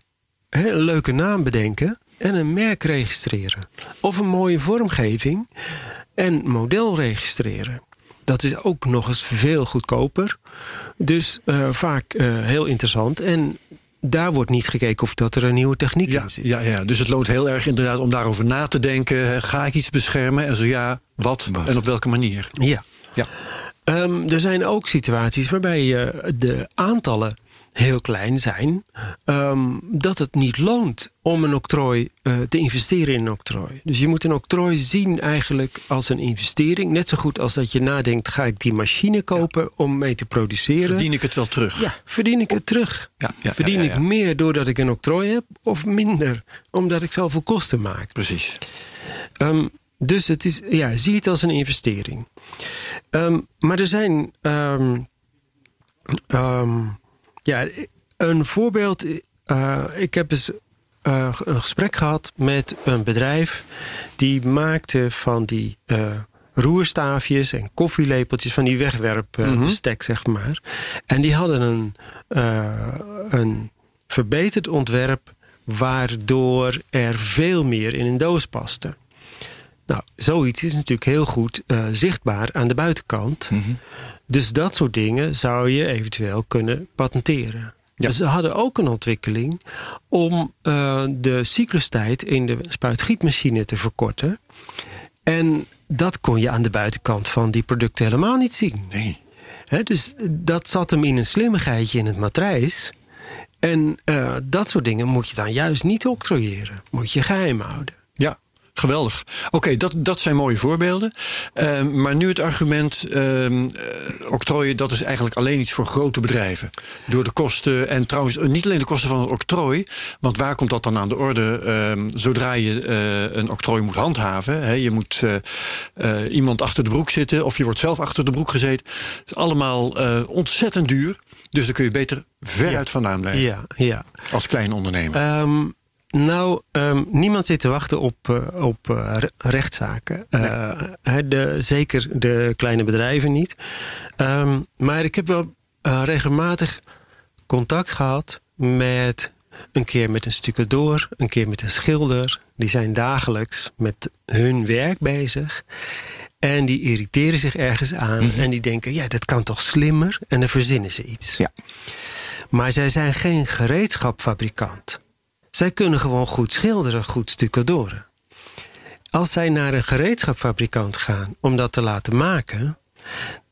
een leuke naam bedenken en een merk registreren. Of een mooie vormgeving en model registreren. Dat is ook nog eens veel goedkoper. Dus vaak heel interessant. En daar wordt niet gekeken of dat er een nieuwe techniek in zit. Ja, dus het loont heel erg inderdaad om daarover na te denken. Ga ik iets beschermen? En zo ja, wat? En op welke manier? Ja. Er zijn ook situaties waarbij de aantallen heel klein zijn, dat het niet loont om een octrooi te investeren in een octrooi. Dus je moet een octrooi zien eigenlijk als een investering. Net zo goed als dat je nadenkt, ga ik die machine kopen om mee te produceren? Verdien ik het wel terug? Ja, verdien ik het terug? Ja, verdien ik meer doordat ik een octrooi heb of minder? Omdat ik zoveel kosten maak. Precies. Dus het is, zie het als een investering. Maar er zijn... een voorbeeld. Ik heb eens een gesprek gehad met een bedrijf die maakte van die roerstaafjes en koffielepeltjes, van die wegwerpbestek, zeg maar. En die hadden een verbeterd ontwerp waardoor er veel meer in een doos paste. Nou, zoiets is natuurlijk heel goed zichtbaar aan de buitenkant. Dus dat soort dingen zou je eventueel kunnen patenteren. Ja. Dus ze hadden ook een ontwikkeling om de cyclustijd in de spuitgietmachine te verkorten. En dat kon je aan de buitenkant van die producten helemaal niet zien. Nee. He, dus dat zat hem in een slimmigheidje in het matrijs. En dat soort dingen moet je dan juist niet octrooieren. Moet je geheim houden. Ja. Geweldig. Oké, dat zijn mooie voorbeelden. Maar nu het argument, octrooien, dat is eigenlijk alleen iets voor grote bedrijven. Door de kosten, en trouwens niet alleen de kosten van het octrooi, want waar komt dat dan aan de orde zodra je een octrooi moet handhaven? Hè? Je moet iemand achter de broek zitten of je wordt zelf achter de broek gezeten. Het is allemaal ontzettend duur, dus daar kun je beter veruit vandaan blijven als klein ondernemer. Niemand zit te wachten op rechtszaken. Nee. Zeker de kleine bedrijven niet. Maar ik heb wel regelmatig contact gehad met een keer met een stucadoor, een keer met een schilder. Die zijn dagelijks met hun werk bezig. En die irriteren zich ergens aan. En die denken, dat kan toch slimmer? En dan verzinnen ze iets. Ja. Maar zij zijn geen gereedschapfabrikant. Zij kunnen gewoon goed schilderen, goed stucadoren. Als zij naar een gereedschapfabrikant gaan om dat te laten maken,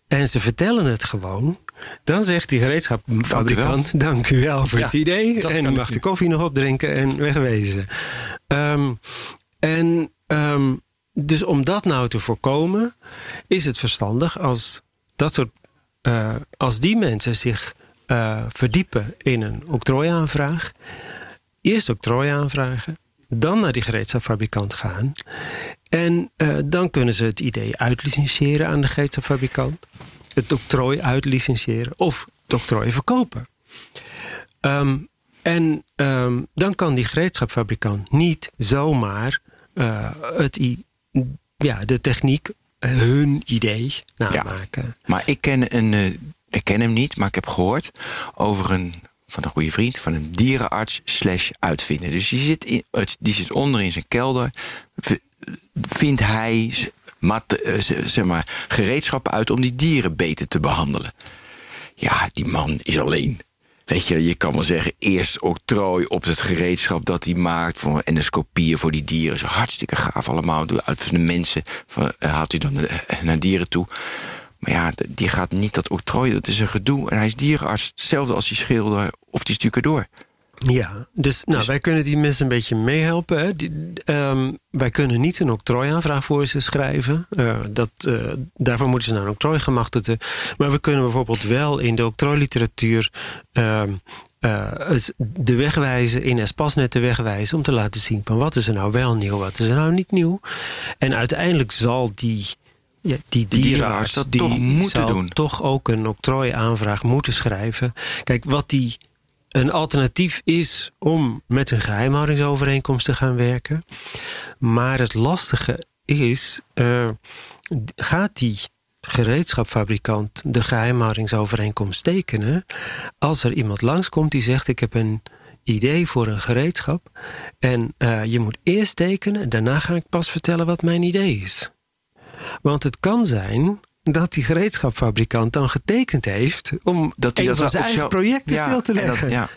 en ze vertellen het gewoon, dan zegt die gereedschapfabrikant, dank u wel voor het idee. En u mag de koffie nog opdrinken en wegwezen. Dus om dat nou te voorkomen, is het verstandig als als die mensen zich verdiepen in een octrooiaanvraag. Eerst octrooi aanvragen, dan naar die gereedschapfabrikant gaan. En dan kunnen ze het idee uitlicentiëren aan de gereedschapfabrikant. Het octrooi uitlicentiëren of het octrooi verkopen. Dan kan die gereedschapfabrikant niet zomaar de techniek hun idee namaken. Ja, maar ik ken hem niet, maar ik heb gehoord over van een goede vriend, van een dierenarts / uitvinder. Dus die zit onder in zijn kelder. Vindt hij gereedschappen uit om die dieren beter te behandelen. Ja, die man is alleen. Weet je kan wel zeggen, eerst octrooi op het gereedschap dat hij maakt. Voor endoscopieën voor die dieren. Is hartstikke gaaf allemaal. Uit van de mensen haalt hij dan naar dieren toe. Maar die gaat niet dat octrooien. Dat is een gedoe. En hij is dierenarts. Hetzelfde als die schilder of die stucadoor. Ja, dus wij kunnen die mensen een beetje meehelpen. Hè. Wij kunnen niet een octrooiaanvraag voor ze schrijven. Daarvoor moeten ze naar een octrooigemachtigde. Maar we kunnen bijvoorbeeld wel in de octrooiliteratuur de weg wijzen, in Espacenet de weg wijzen, om te laten zien van wat is er nou wel nieuw, wat is er nou niet nieuw. En uiteindelijk zal die dierenarts toch ook een octrooiaanvraag moeten schrijven. Kijk, wat die een alternatief is om met een geheimhoudingsovereenkomst te gaan werken. Maar het lastige is, gaat die gereedschapfabrikant de geheimhoudingsovereenkomst tekenen als er iemand langskomt die zegt: ik heb een idee voor een gereedschap en je moet eerst tekenen en daarna ga ik pas vertellen wat mijn idee is. Want het kan zijn dat die gereedschapfabrikant dan getekend heeft om een van zijn eigen projecten stil te leggen.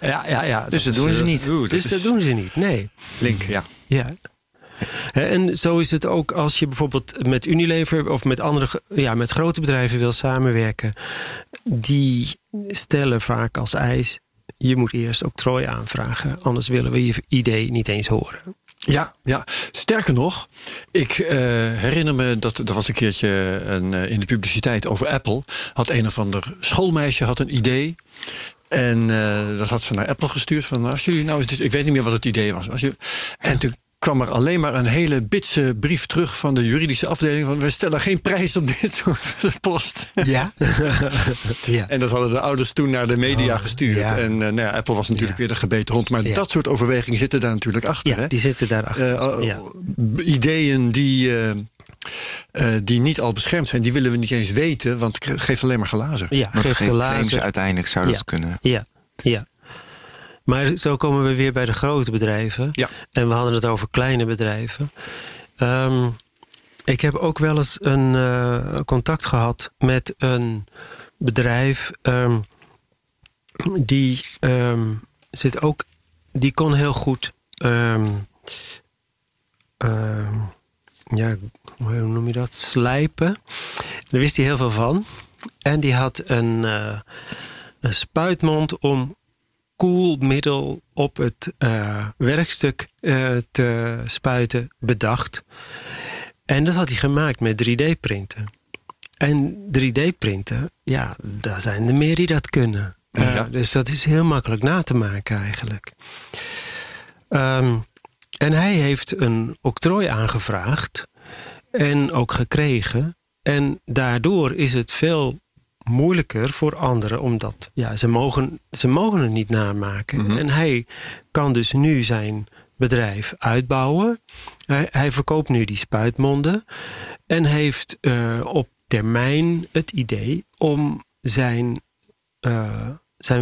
Dus dat doen ze niet. Dus dat doen ze niet, nee. Link, ja. Ja. En zo is het ook als je bijvoorbeeld met Unilever of met andere, met grote bedrijven wil samenwerken. Die stellen vaak als eis: je moet eerst octrooi aanvragen, anders willen we je idee niet eens horen. Ja. Sterker nog, ik herinner me dat er was een keertje in de publiciteit over Apple. Had een of ander schoolmeisje een idee. En dat had ze naar Apple gestuurd. Van, als jullie nou eens, ik weet niet meer wat het idee was. En toen kwam er alleen maar een hele bitse brief terug van de juridische afdeling van: we stellen geen prijs op dit soort post. Ja. Ja. En dat hadden de ouders toen naar de media gestuurd. Ja. En Apple was natuurlijk weer de gebeten hond. Maar dat soort overwegingen zitten daar natuurlijk achter. Ja, hè? Die zitten daar achter. Ideeën die niet al beschermd zijn, die willen we niet eens weten, want het geeft alleen maar glazen. Ja, geeft glazen. Uiteindelijk zou dat kunnen. Ja. Maar zo komen we weer bij de grote bedrijven. Ja. En we hadden het over kleine bedrijven. Ik heb ook wel eens een contact gehad met een bedrijf. Die kon heel goed. Hoe noem je dat? Slijpen. Daar wist hij heel veel van. En die had een spuitmond om koelmiddel op het werkstuk te spuiten bedacht. En dat had hij gemaakt met 3D-printen. En 3D-printen, daar zijn er meer die dat kunnen. Dus dat is heel makkelijk na te maken eigenlijk. En hij heeft een octrooi aangevraagd en ook gekregen. En daardoor is het veel moeilijker voor anderen, omdat ze mogen het niet namaken. Mm-hmm. En hij kan dus nu zijn bedrijf uitbouwen. Hij verkoopt nu die spuitmonden en heeft op termijn het idee om zijn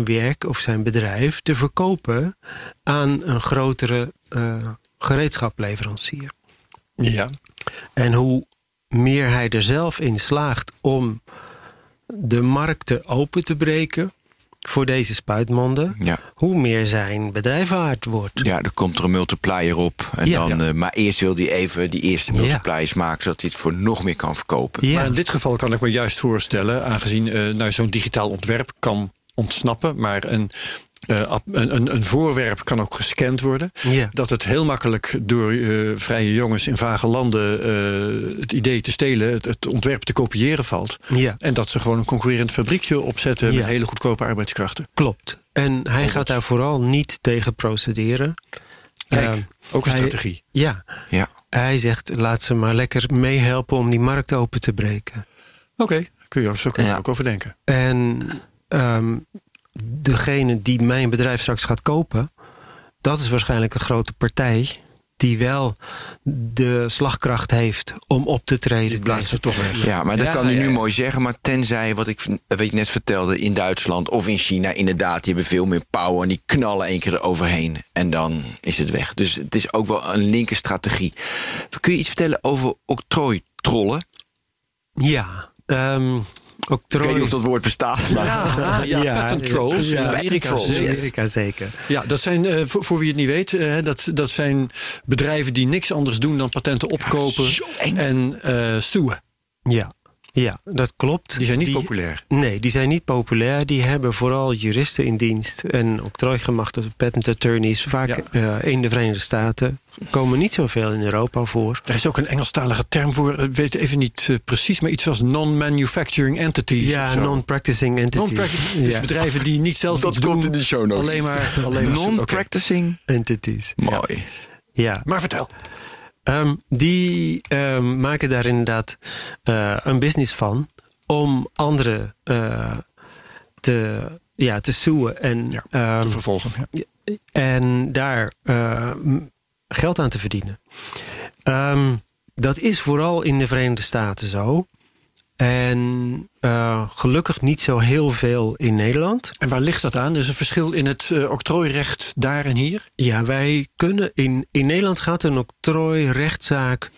werk of zijn bedrijf te verkopen aan een grotere gereedschapleverancier. Ja. En hoe meer hij er zelf in slaagt om de markten open te breken voor deze spuitmonden, hoe meer zijn bedrijf waard wordt. Ja, er komt er een multiplier op. En maar eerst wil hij even die eerste multipliers maken, zodat hij het voor nog meer kan verkopen. Ja. Maar in dit geval kan ik me juist voorstellen, aangezien zo'n digitaal ontwerp kan ontsnappen, maar een voorwerp kan ook gescand worden. Ja. Dat het heel makkelijk door vrije jongens in vage landen het idee te stelen, het ontwerp te kopiëren valt. Ja. En dat ze gewoon een concurrerend fabriekje opzetten met hele goedkope arbeidskrachten. Klopt. En hij gaat daar vooral niet tegen procederen. Kijk, ook een strategie. Ja. Hij zegt: laat ze maar lekker meehelpen om die markt open te breken. Oké, zo kun je er ook over denken. En degene die mijn bedrijf straks gaat kopen, dat is waarschijnlijk een grote partij die wel de slagkracht heeft om op te treden. Dat kan u nu mooi zeggen, maar tenzij wat ik net vertelde, in Duitsland of in China inderdaad, die hebben veel meer power en die knallen één keer eroverheen en dan is het weg. Dus het is ook wel een linkerstrategie. Kun je iets vertellen over octrooitrollen? Ja, ik weet niet of dat woord bestaat, maar patent trolls. Ja, Amerika zeker. Ja, dat zijn, voor wie het niet weet, dat zijn bedrijven die niks anders doen dan patenten opkopen en suwen. Ja. Ja, dat klopt. Die zijn niet populair? Nee, die zijn niet populair. Die hebben vooral juristen in dienst en octrooigemachten, patent attorneys, vaak in de Verenigde Staten. Komen niet zoveel in Europa voor. Er is ook een Engelstalige term voor, ik weet even niet precies, maar iets als non-manufacturing entities. Ja, non-practicing entities. Non-practicing, dus bedrijven die niet zelf iets doen. Dat komt in de show notes. Alleen maar non-practicing entities. Mooi. Ja. Maar vertel. Die maken daar inderdaad een business van om anderen te suwen en te vervolgen. Ja. En daar geld aan te verdienen. Dat is vooral in de Verenigde Staten zo. En gelukkig niet zo heel veel in Nederland. En waar ligt dat aan? Er is een verschil in het octrooirecht daar en hier? Ja, wij kunnen in Nederland gaat een octrooirechtszaak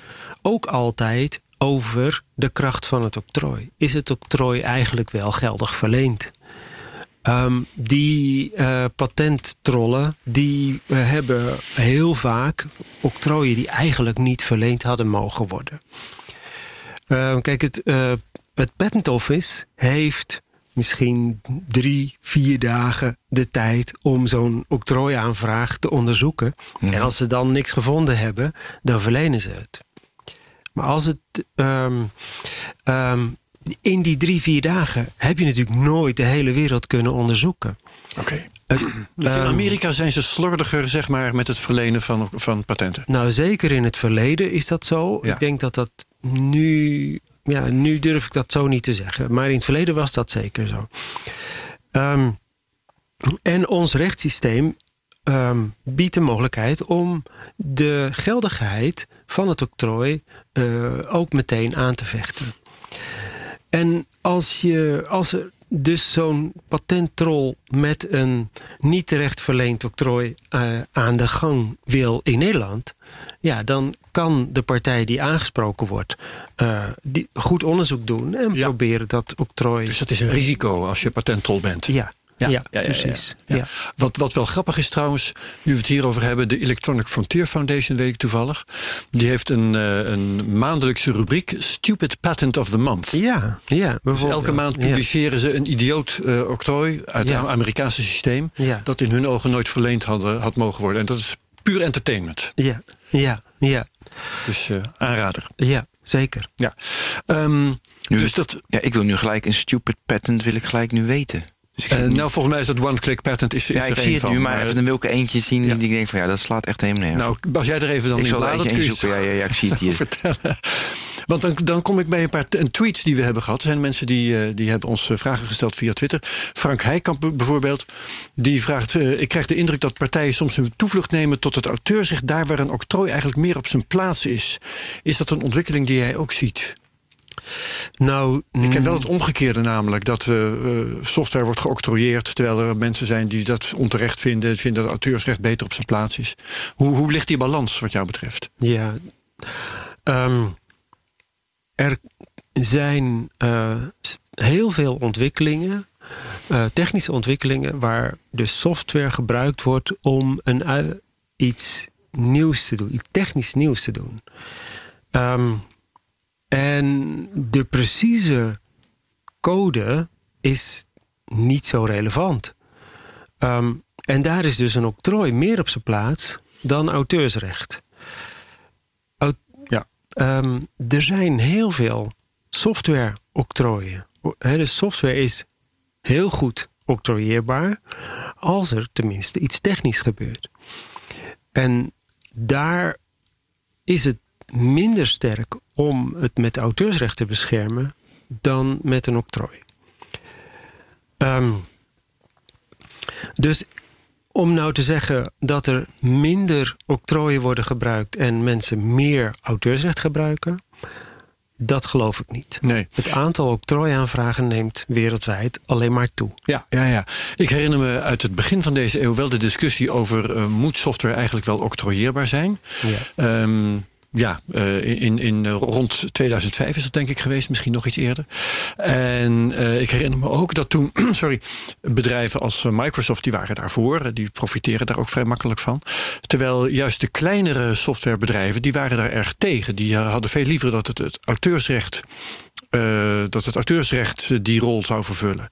ook altijd over de kracht van het octrooi. Is het octrooi eigenlijk wel geldig verleend? Die patenttrollen die hebben heel vaak octrooien die eigenlijk niet verleend hadden mogen worden. Kijk, het Patent Office heeft misschien 3-4 dagen de tijd om zo'n octrooiaanvraag te onderzoeken. Ja. En als ze dan niks gevonden hebben, dan verlenen ze het. Maar als het in die 3-4 dagen heb je natuurlijk nooit de hele wereld kunnen onderzoeken. Okay. Dus in Amerika zijn ze slordiger, zeg maar, met het verlenen van patenten. Nou, zeker in het verleden is dat zo. Ja. Ik denk dat dat nu durf ik dat zo niet te zeggen. Maar in het verleden was dat zeker zo. En ons rechtssysteem biedt de mogelijkheid om de geldigheid van het octrooi ook meteen aan te vechten. En als er dus zo'n patenttrol met een niet terecht verleend octrooi aan de gang wil in Nederland, ja, dan kan de partij die aangesproken wordt goed onderzoek doen en proberen dat octrooi. Dus dat is een risico als je patenttrol bent. Ja, precies. Ja. Ja. Wat wel grappig is trouwens, nu we het hierover hebben, de Electronic Frontier Foundation, weet ik toevallig, die heeft een maandelijkse rubriek Stupid Patent of the Month. Ja, dus elke maand publiceren ze een idioot octrooi uit het Amerikaanse systeem, dat in hun ogen nooit verleend had mogen worden. En dat is puur entertainment. Ja. Dus aanrader. Ja, zeker. Ja. Ik wil nu gelijk een stupid patent weten. Dus volgens mij is dat one-click patent. Ik zie het nu, maar dan wil ik eentje zien die ik denk van dat slaat echt helemaal nergens. Nou, als jij er even dan in bladert, kun je zoeken. Ja, ik zie het hier. Vertellen. Want dan kom ik bij een paar tweets die we hebben gehad. Er zijn mensen die hebben ons vragen gesteld via Twitter. Frank Heijkamp bijvoorbeeld, die vraagt: ik krijg de indruk dat partijen soms hun toevlucht nemen tot het auteursrecht, daar waar een octrooi eigenlijk meer op zijn plaats is. Is dat een ontwikkeling die jij ook ziet? Nou, ik ken wel het omgekeerde namelijk, dat software wordt geoctrooieerd, terwijl er mensen zijn die dat onterecht vinden dat auteursrecht beter op zijn plaats is. Hoe ligt die balans wat jou betreft? Ja, er zijn heel veel ontwikkelingen, technische ontwikkelingen, waar de software gebruikt wordt om iets nieuws te doen, iets technisch nieuws te doen. En de precieze code is niet zo relevant. En daar is dus een octrooi meer op zijn plaats dan auteursrecht. Er zijn heel veel software-octrooien. De software is heel goed octrooieerbaar als er tenminste iets technisch gebeurt. En daar is het minder sterk om het met auteursrecht te beschermen dan met een octrooi. Dus om nou te zeggen dat er minder octrooien worden gebruikt en mensen meer auteursrecht gebruiken, dat geloof ik niet. Nee. Het aantal octrooiaanvragen neemt wereldwijd alleen maar toe. Ja. Ik herinner me uit het begin van deze eeuw wel de discussie over moet software eigenlijk wel octrooieerbaar zijn? Ja. Rond 2005 is dat denk ik geweest, misschien nog iets eerder. En ik herinner me ook dat toen bedrijven als Microsoft, die waren daarvoor, die profiteren daar ook vrij makkelijk van. Terwijl juist de kleinere softwarebedrijven, die waren daar erg tegen. Die hadden veel liever dat het auteursrecht dat het auteursrecht die rol zou vervullen.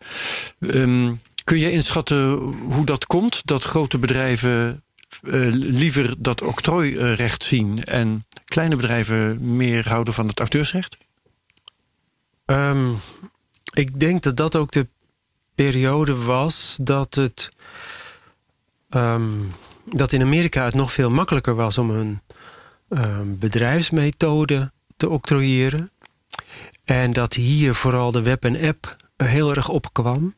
Kun je inschatten hoe dat komt? Dat grote bedrijven liever dat octrooirecht zien en kleine bedrijven meer houden van het auteursrecht? Ik denk dat dat ook de periode was dat het dat in Amerika het nog veel makkelijker was om hun bedrijfsmethode te octrooieren. En dat hier vooral de web en app heel erg opkwam.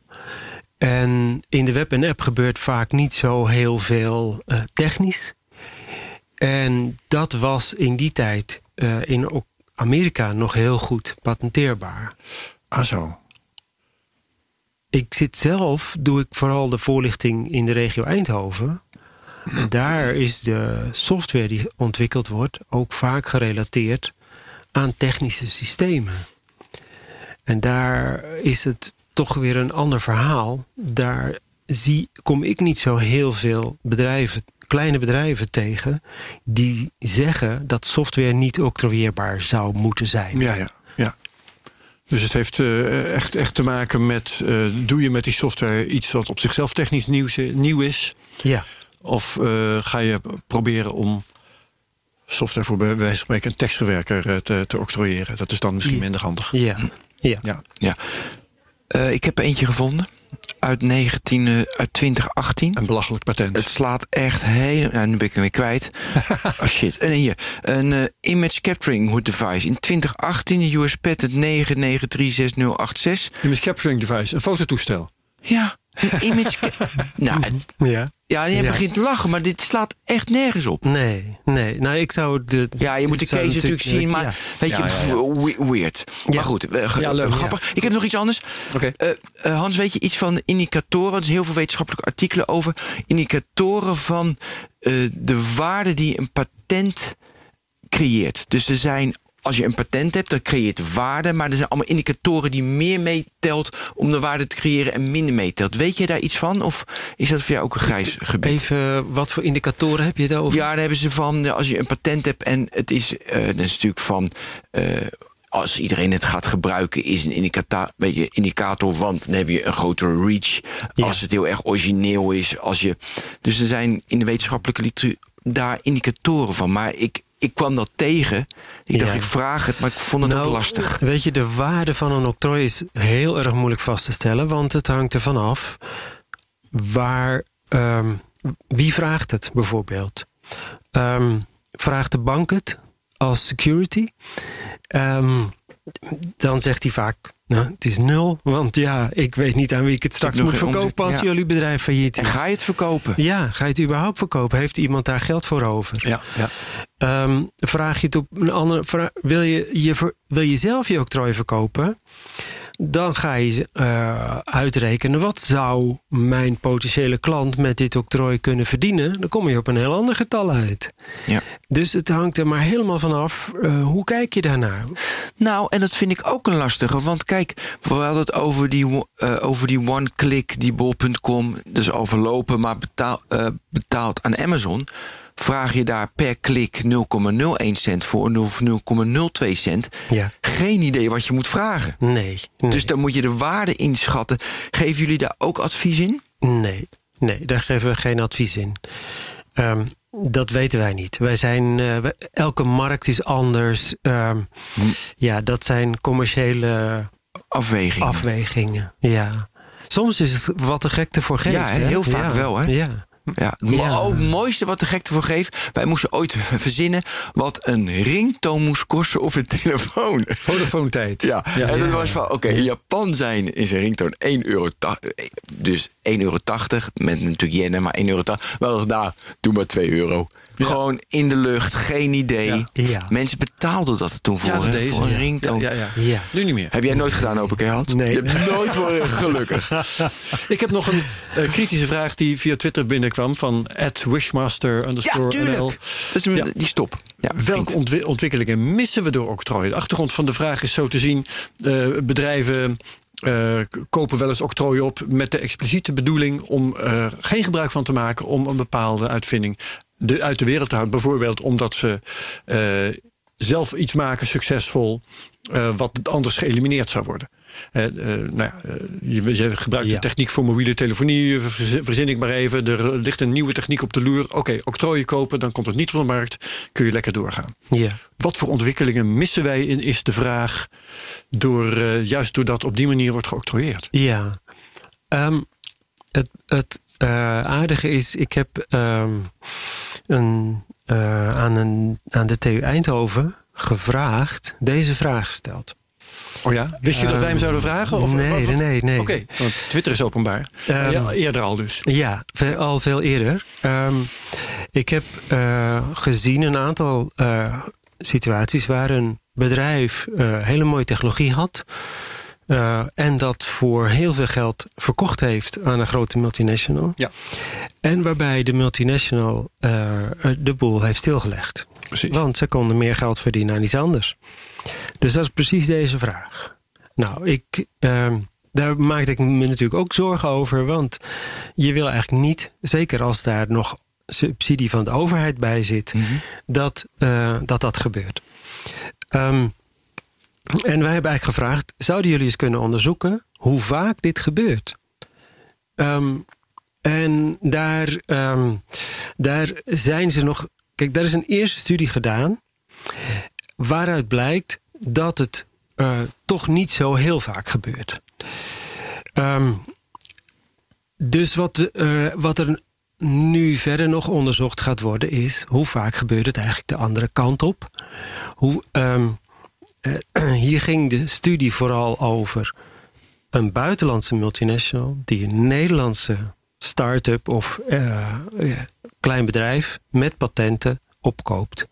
En in de web en app gebeurt vaak niet zo heel veel technisch. En dat was in die tijd in Amerika nog heel goed patenteerbaar. Ah zo. Ik zit zelf, doe ik vooral de voorlichting in de regio Eindhoven. Daar is de software die ontwikkeld wordt ook vaak gerelateerd aan technische systemen. En daar is het toch weer een ander verhaal. Daar kom ik niet zo heel veel bedrijven, kleine bedrijven tegen, die zeggen dat software niet octrooieerbaar zou moeten zijn. Ja. Dus het heeft echt te maken met, doe je met die software iets wat op zichzelf technisch nieuw is? Ja. Of ga je proberen om software voor bij wijze van spreken een tekstverwerker te octrooieren? Dat is dan misschien minder handig. Ja. Ik heb eentje gevonden uit 2018. Een belachelijk patent. Het slaat echt heel... Nou, nu ben ik hem weer kwijt. Oh shit. En hier, een image capturing device. In 2018, de US Patent 9936086. Image capturing device, een fototoestel. Ja, een image... Je begint te lachen, maar dit slaat echt nergens op. Nee. Nou, ik zou... je moet de case natuurlijk zien, maar... Ja. Weird. Ja. Maar goed, leuk, grappig. Ja. Ik heb nog iets anders. Okay. Hans, weet je iets van indicatoren? Er zijn heel veel wetenschappelijke artikelen over indicatoren van de waarde die een patent creëert. Dus er zijn... Als je een patent hebt, dan creëert waarde. Maar er zijn allemaal indicatoren die meer meetelt om de waarde te creëren en minder meetelt. Weet je daar iets van? Of is dat voor jou ook een grijs gebied? Even, wat voor indicatoren heb je daarover? Ja, daar hebben ze van, als je een patent hebt en het is, dat is natuurlijk van... Als iedereen het gaat gebruiken, is een indicator, want dan heb je een grotere reach. Ja. Als het heel erg origineel is. Dus er zijn in de wetenschappelijke literatuur daar indicatoren van. Maar ik kwam dat tegen. Ik dacht, ik vraag het, maar ik vond het ook lastig. Weet je, de waarde van een octrooi is heel erg moeilijk vast te stellen. Want het hangt ervan af wie vraagt het bijvoorbeeld. Vraagt de bank het als security? Dan zegt hij vaak, het is 0. Want ik weet niet aan wie ik het straks moet verkopen als jullie bedrijf failliet is. En ga je het verkopen? Ja, ga je het überhaupt verkopen? Heeft iemand daar geld voor over? Ja. Vraag je het op een andere vraag. Wil je zelf je octrooi verkopen? Dan ga je uitrekenen, wat zou mijn potentiële klant met dit octrooi kunnen verdienen? Dan kom je op een heel ander getal uit. Ja. Dus het hangt er maar helemaal vanaf. Hoe kijk je daarnaar? Nou, en dat vind ik ook een lastige. Want kijk, we hadden het over die one-click, die bol.com. Dus overlopen, maar betaald aan Amazon. Vraag je daar per klik 0,01 cent voor of 0,02 cent. Ja. Geen idee wat je moet vragen. Nee. Dus dan moet je de waarde inschatten. Geven jullie daar ook advies in? Nee, daar geven we geen advies in. Dat weten wij niet. Wij zijn elke markt is anders. Dat zijn commerciële afwegingen. Ja. Soms is het wat de gek ervoor geeft. Ja, heel vaak wel. Hè? Ja. Ook het mooiste wat de gek ervoor geeft. Wij moesten ooit verzinnen wat een ringtoon moest kosten op een telefoon. Vodafone-tijd. Ja. En dat was van, in Japan is een ringtoon €1. Dus €1,80. Met natuurlijk yennen, maar €1,80. Wel, doe maar €2. Ja. Gewoon in de lucht, geen idee. Ja. Mensen betaalden dat toen voor een ringtoon. Ja. Nu niet meer. Heb jij nooit gedaan, hoop ik, Hans? Nee. Je hebt nooit voor gelukkig. Ik heb nog een kritische vraag die via Twitter binnenkwam van @Wishmaster_NL. Die stop. Ja, welke ontwikkelingen missen we door octrooi? De achtergrond van de vraag is zo te zien, bedrijven... kopen wel eens octrooi op met de expliciete bedoeling om geen gebruik van te maken om een bepaalde uitvinding uit de wereld te houden. Bijvoorbeeld omdat ze zelf iets maken succesvol wat anders geëlimineerd zou worden. Je gebruikt de techniek voor mobiele telefonie, verzin ik maar even. Er ligt een nieuwe techniek op de loer. Oké, octrooien kopen, dan komt het niet op de markt. Kun je lekker doorgaan. Ja. Wat voor ontwikkelingen missen wij in, is de vraag. Juist doordat op die manier wordt geoctrooieerd. Ja. Het aardige is, ik heb aan de TU Eindhoven gevraagd, deze vraag gesteld. Oh ja? Wist je dat wij hem zouden vragen? Nee. Oké, want Twitter is openbaar. Eerder al dus. Ja, al veel eerder. Ik heb gezien een aantal situaties waar een bedrijf hele mooie technologie had. En dat voor heel veel geld verkocht heeft aan een grote multinational. Ja. En waarbij de multinational de boel heeft stilgelegd. Precies. Want ze konden meer geld verdienen aan iets anders. Dus dat is precies deze vraag. Nou, daar maakte ik me natuurlijk ook zorgen over. Want je wil eigenlijk niet, zeker als daar nog subsidie van de overheid bij zit, dat gebeurt. En wij hebben eigenlijk gevraagd, zouden jullie eens kunnen onderzoeken hoe vaak dit gebeurt? En daar zijn ze nog... Kijk, daar is een eerste studie gedaan waaruit blijkt dat het toch niet zo heel vaak gebeurt. Dus wat er nu verder nog onderzocht gaat worden is, hoe vaak gebeurt het eigenlijk de andere kant op? Hier ging de studie vooral over een buitenlandse multinational die een Nederlandse start-up of klein bedrijf met patenten opkoopt.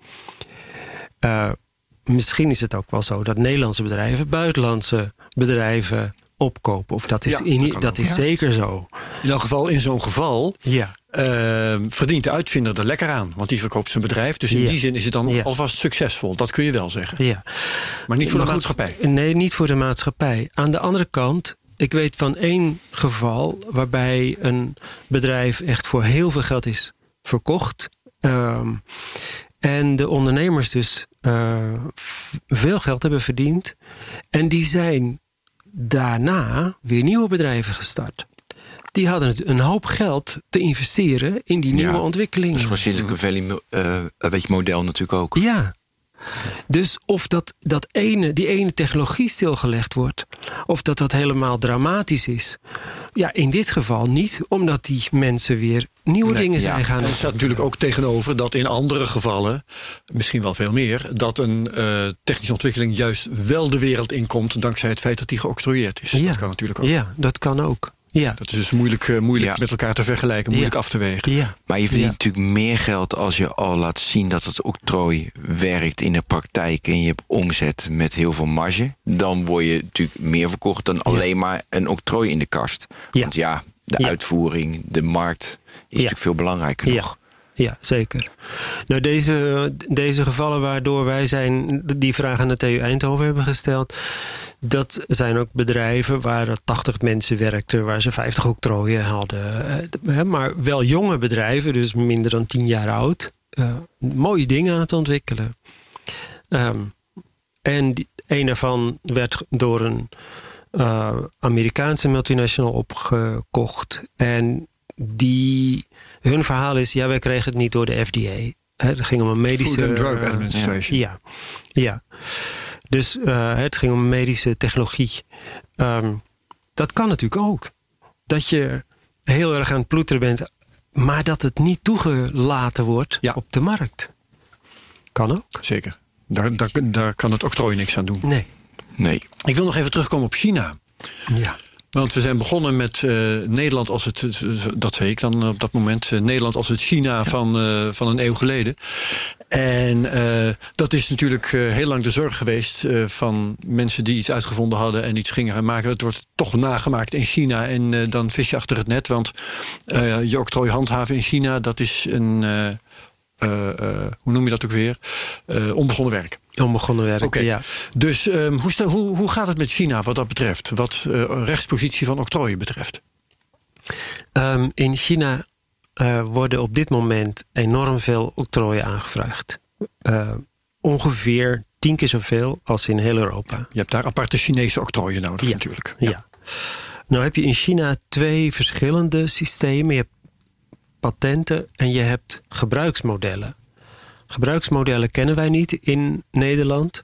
Misschien is het ook wel zo dat Nederlandse bedrijven buitenlandse bedrijven opkopen. Of dat is, dat is zeker zo. In elk geval, in zo'n geval verdient de uitvinder er lekker aan. Want die verkoopt zijn bedrijf. Dus in die zin is het dan alvast succesvol. Dat kun je wel zeggen. Ja. Maar niet voor de maatschappij. Nee, niet voor de maatschappij. Aan de andere kant, ik weet van één geval waarbij een bedrijf echt voor heel veel geld is verkocht. En de ondernemers dus veel geld hebben verdiend. En die zijn daarna weer nieuwe bedrijven gestart. Die hadden een hoop geld te investeren in die nieuwe ontwikkelingen. Dus Silicon Valley model natuurlijk ook. Ja. Dus of die ene technologie stilgelegd wordt, of dat helemaal dramatisch is. Ja, in dit geval niet, omdat die mensen weer nieuwe dingen zijn gaan doen. Er staat natuurlijk ook tegenover dat in andere gevallen, misschien wel veel meer, dat een technische ontwikkeling juist wel de wereld inkomt dankzij het feit dat die geoctrooieerd is. Ja. Dat kan natuurlijk ook. Ja, dat kan ook. Ja. Dat is dus moeilijk met elkaar te vergelijken, moeilijk af te wegen. Ja. Maar je verdient natuurlijk meer geld als je al laat zien dat het octrooi werkt in de praktijk en je hebt omzet met heel veel marge. Dan word je natuurlijk meer verkocht dan alleen maar een octrooi in de kast. Ja. Want de uitvoering, de markt is natuurlijk veel belangrijker nog. Ja, zeker. Nou, deze gevallen waardoor wij die vraag aan de TU Eindhoven hebben gesteld, dat zijn ook bedrijven waar 80 mensen werkten, waar ze 50 octrooien hadden. Maar wel jonge bedrijven, dus minder dan 10 jaar oud. Mooie dingen aan het ontwikkelen. En een daarvan werd door een Amerikaanse multinational opgekocht. En hun verhaal is, wij kregen het niet door de FDA. Het ging om een medische... Food and Drug Administration. Dus het ging om medische technologie. Dat kan natuurlijk ook. Dat je heel erg aan het ploeteren bent, maar dat het niet toegelaten wordt op de markt. Kan ook. Zeker. Daar kan het octrooi niks aan doen. Nee. Ik wil nog even terugkomen op China. Ja. Want we zijn begonnen met Nederland als het... Dat zei ik dan op dat moment. Nederland als het China van een eeuw geleden. En dat is natuurlijk heel lang de zorg geweest van mensen die iets uitgevonden hadden en iets gingen gaan maken. Het wordt toch nagemaakt in China en dan vis je achter het net. Want je octrooi handhaven in China, dat is een... hoe noem je dat ook weer? Onbegonnen werk. Oké. Dus hoe gaat het met China wat dat betreft? Wat rechtspositie van octrooien betreft? In China worden op dit moment enorm veel octrooien aangevraagd. ongeveer 10 keer zoveel als in heel Europa. Ja, je hebt daar aparte Chinese octrooien nodig natuurlijk. Ja. Ja. Nou heb je in China 2 verschillende systemen. Je hebt patenten en je hebt gebruiksmodellen. Gebruiksmodellen kennen wij niet in Nederland.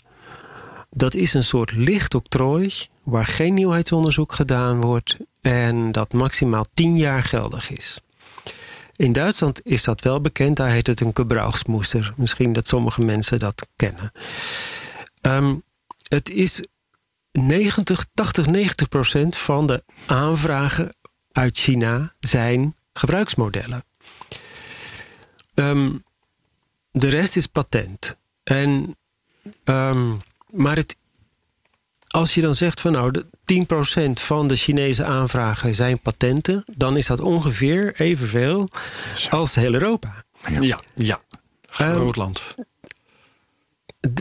Dat is een soort licht octrooi waar geen nieuwheidsonderzoek gedaan wordt en dat maximaal 10 jaar geldig is. In Duitsland is dat wel bekend. Daar heet het een Gebrauchsmuster. Misschien dat sommige mensen dat kennen. Het is 90% van de aanvragen uit China zijn gebruiksmodellen. De rest is patent. En, als je dan zegt van 10% van de Chinese aanvragen zijn patenten, dan is dat ongeveer evenveel als heel Europa. Ja. Groot land.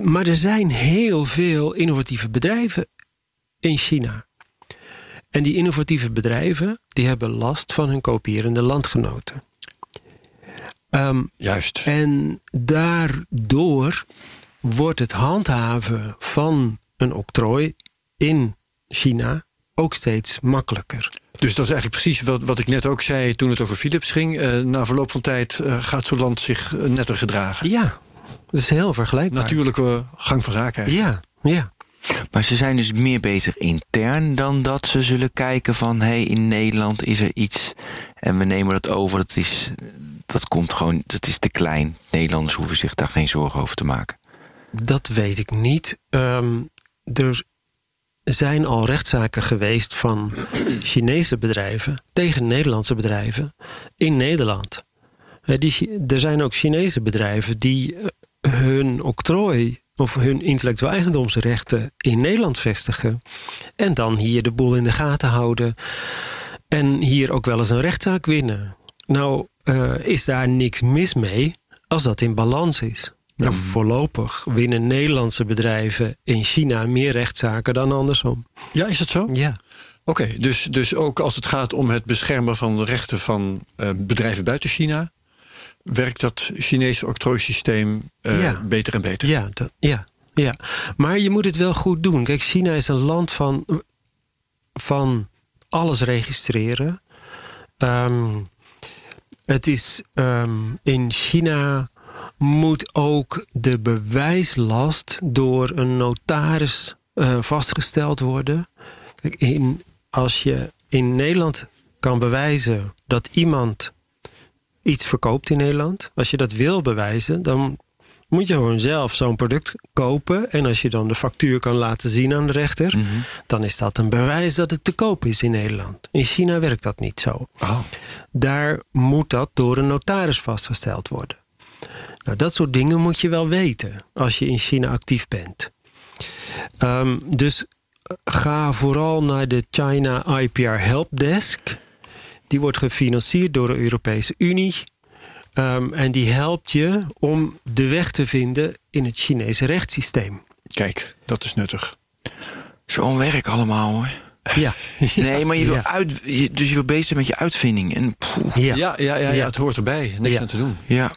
Maar er zijn heel veel innovatieve bedrijven in China. En die innovatieve bedrijven die hebben last van hun kopierende landgenoten. Juist. En daardoor wordt het handhaven van een octrooi in China ook steeds makkelijker. Dus dat is eigenlijk precies wat ik net ook zei toen het over Philips ging. Na verloop van tijd gaat zo'n land zich netter gedragen. Ja, dat is heel vergelijkbaar. Natuurlijke gang van zaken eigenlijk. Ja. Maar ze zijn dus meer bezig intern dan dat ze zullen kijken van in Nederland is er iets en we nemen dat over. Dat is te klein. Nederlanders hoeven zich daar geen zorgen over te maken. Dat weet ik niet. Er zijn al rechtszaken geweest van Chinese bedrijven tegen Nederlandse bedrijven in Nederland. Er zijn ook Chinese bedrijven die hun octrooi of hun intellectueel eigendomsrechten in Nederland vestigen. En dan hier de boel in de gaten houden. En hier ook wel eens een rechtszaak winnen. Nou, is daar niks mis mee als dat in balans is. Nou, voorlopig winnen Nederlandse bedrijven in China meer rechtszaken dan andersom. Ja, is dat zo? Ja. Oké, dus ook als het gaat om het beschermen van de rechten van bedrijven buiten China, werkt dat Chinese octrooisysteem beter en beter? Ja. Maar je moet het wel goed doen. Kijk, China is een land van alles registreren. Het is in China moet ook de bewijslast door een notaris vastgesteld worden. Kijk, als je in Nederland kan bewijzen dat iemand iets verkoopt in Nederland, als je dat wil bewijzen, dan moet je gewoon zelf zo'n product kopen. En als je dan de factuur kan laten zien aan de rechter, dan is dat een bewijs dat het te koop is in Nederland. In China werkt dat niet zo. Oh. Daar moet dat door een notaris vastgesteld worden. Nou, dat soort dingen moet je wel weten als je in China actief bent. Dus ga vooral naar de China IPR Helpdesk. Die wordt gefinancierd door de Europese Unie. En die helpt je om de weg te vinden in het Chinese rechtssysteem. Kijk, dat is nuttig. Zo'n werk allemaal hoor. Ja. Nee, maar je wil je wil bezig met je uitvinding. En het hoort erbij. Niks aan te doen. Ja.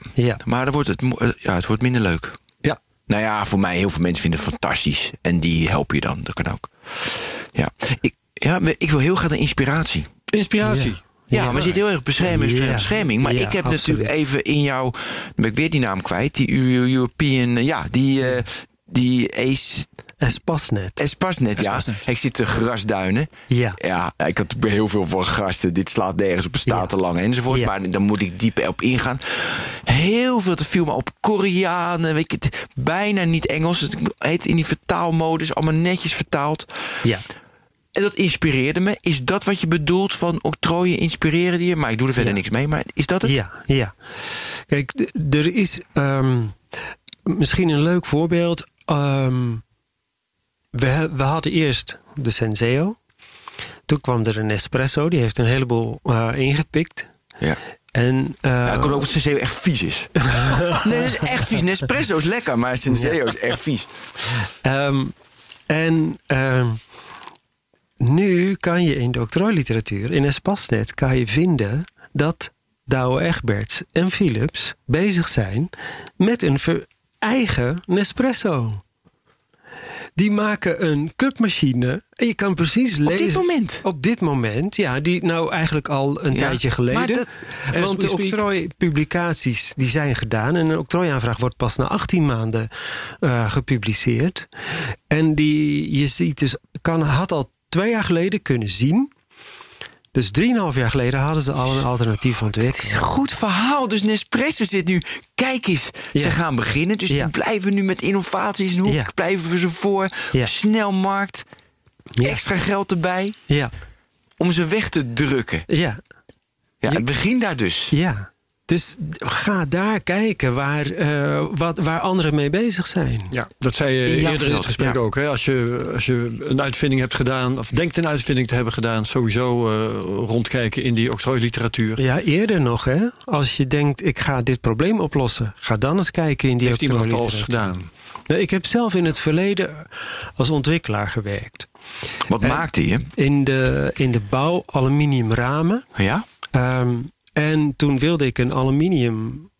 Maar dan wordt het wordt minder leuk. Ja. Nou ja, voor mij heel veel mensen vinden het fantastisch. En die helpen je dan. Dat kan ook. Ja. Ik wil heel graag naar inspiratie. Ja, maar je zit heel erg bescherming. Maar ik heb natuurlijk even in jouw, dan ben ik weer die naam kwijt. Die European, die ACE. Espacenet. Ik zit te grasduinen. Ja, ik had heel veel voor gasten. Dit slaat nergens op, statenlang enzovoort. Ja. Maar dan moet ik dieper op ingaan. Heel veel te veel, maar op Koreanen. Weet je, het, bijna niet Engels. Het heet in die vertaalmodus. Allemaal netjes vertaald. Ja. En dat inspireerde me. Is dat wat je bedoelt van octrooien inspireren je? Maar ik doe er verder niks mee. Maar is dat het? Ja. Kijk, er is misschien een leuk voorbeeld. We hadden eerst de Senseo. Toen kwam er een Nespresso. Die heeft een heleboel ingepikt. Ja. En ik kon ook dat Senseo echt vies is. Nee, dat is echt vies. Nespresso is lekker, maar Senseo is echt vies. Nu kan je in de octrooiliteratuur, in Espacenet, kan je vinden dat Douwe Egberts en Philips bezig zijn met een eigen Nespresso. Die maken een cupmachine. En je kan precies lezen. Op dit moment? Op dit moment, ja. Die nou eigenlijk al een tijdje geleden. Want de octrooi-publicaties die zijn gedaan. En een octrooiaanvraag wordt pas na 18 maanden gepubliceerd. En die, je ziet dus, had al 2 jaar geleden kunnen zien. Dus 3,5 jaar geleden hadden ze al een alternatief ontwikkeld. Het is een goed verhaal. Dus Nespresso zit nu... Kijk eens, ze gaan beginnen. Dus die blijven nu met innovaties. En hoe blijven we ze voor? Snel markt. Extra geld erbij. Om ze weg te drukken. Het begint daar dus. Dus ga daar kijken waar anderen mee bezig zijn. Ja, dat zei je eerder in het gesprek ook. Hè? Als je een uitvinding hebt gedaan, of denkt een uitvinding te hebben gedaan, sowieso rondkijken in die octrooiliteratuur. Ja, eerder nog. Hè? Als je denkt, ik ga dit probleem oplossen, ga dan eens kijken in die octrooiliteratuur. Heeft iemand het al gedaan? Nou, ik heb zelf in het verleden als ontwikkelaar gewerkt. Wat maakte je? In de bouw aluminiumramen. Ja? En toen wilde ik een aluminium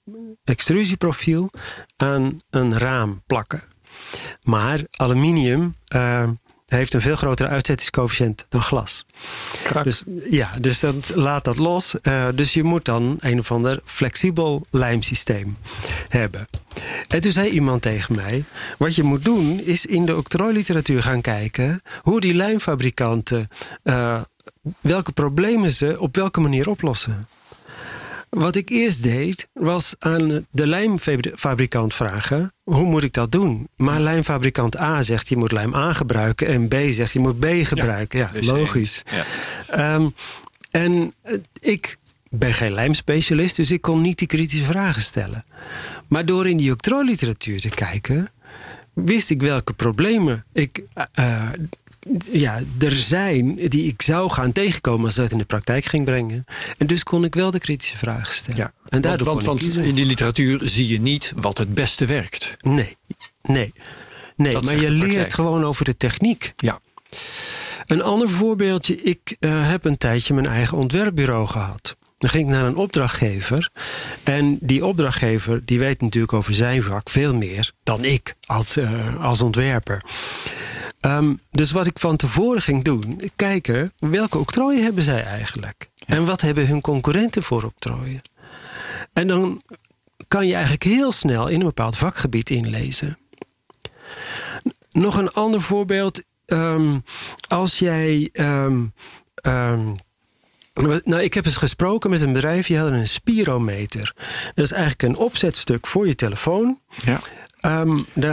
extrusieprofiel aan een raam plakken. Maar aluminium heeft een veel grotere uitzettingscoëfficiënt dan glas. Krak. Dus dat laat dat los. Dus je moet dan een of ander flexibel lijmsysteem hebben. En toen zei iemand tegen mij... wat je moet doen is in de octrooiliteratuur gaan kijken... hoe die lijmfabrikanten... welke problemen ze op welke manier oplossen. Wat ik eerst deed, was aan de lijmfabrikant vragen... hoe moet ik dat doen? Maar lijmfabrikant A zegt, je moet lijm A gebruiken... en B zegt, je moet B gebruiken. Ja, dus logisch. Ja. En ik ben geen lijmspecialist... dus ik kon niet die kritische vragen stellen. Maar door in die octrooiliteratuur te kijken... wist ik welke problemen ik... er zijn die ik zou gaan tegenkomen als ik dat in de praktijk ging brengen. En dus kon ik wel de kritische vragen stellen. Ja, en daardoor want in die literatuur zie je niet wat het beste werkt. Nee. Maar je leert gewoon over de techniek. Ja. Een ander voorbeeldje. Ik heb een tijdje mijn eigen ontwerpbureau gehad. Dan ging ik naar een opdrachtgever. En die opdrachtgever die weet natuurlijk over zijn vak veel meer dan ik als ontwerper. Dus wat ik van tevoren ging doen, kijken welke octrooien hebben zij eigenlijk? Ja. En wat hebben hun concurrenten voor octrooien? En dan kan je eigenlijk heel snel in een bepaald vakgebied inlezen. Nog een ander voorbeeld. Als jij... ik heb eens gesproken met een bedrijf, die hadden een spirometer. Dat is eigenlijk een opzetstuk voor je telefoon. Ja.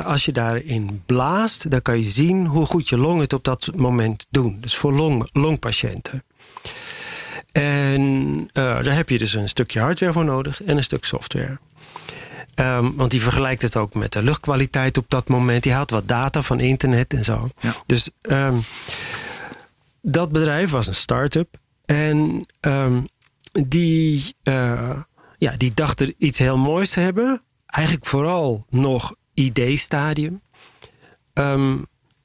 Als je daarin blaast, dan kan je zien hoe goed je longen het op dat moment doen. Dus voor longpatiënten. En daar heb je dus een stukje hardware voor nodig en een stuk software. Want die vergelijkt het ook met de luchtkwaliteit op dat moment. Die haalt wat data van internet en zo. Ja. Dus dat bedrijf was een start-up. En die dacht er iets heel moois te hebben. Eigenlijk vooral nog idee-stadium. Wij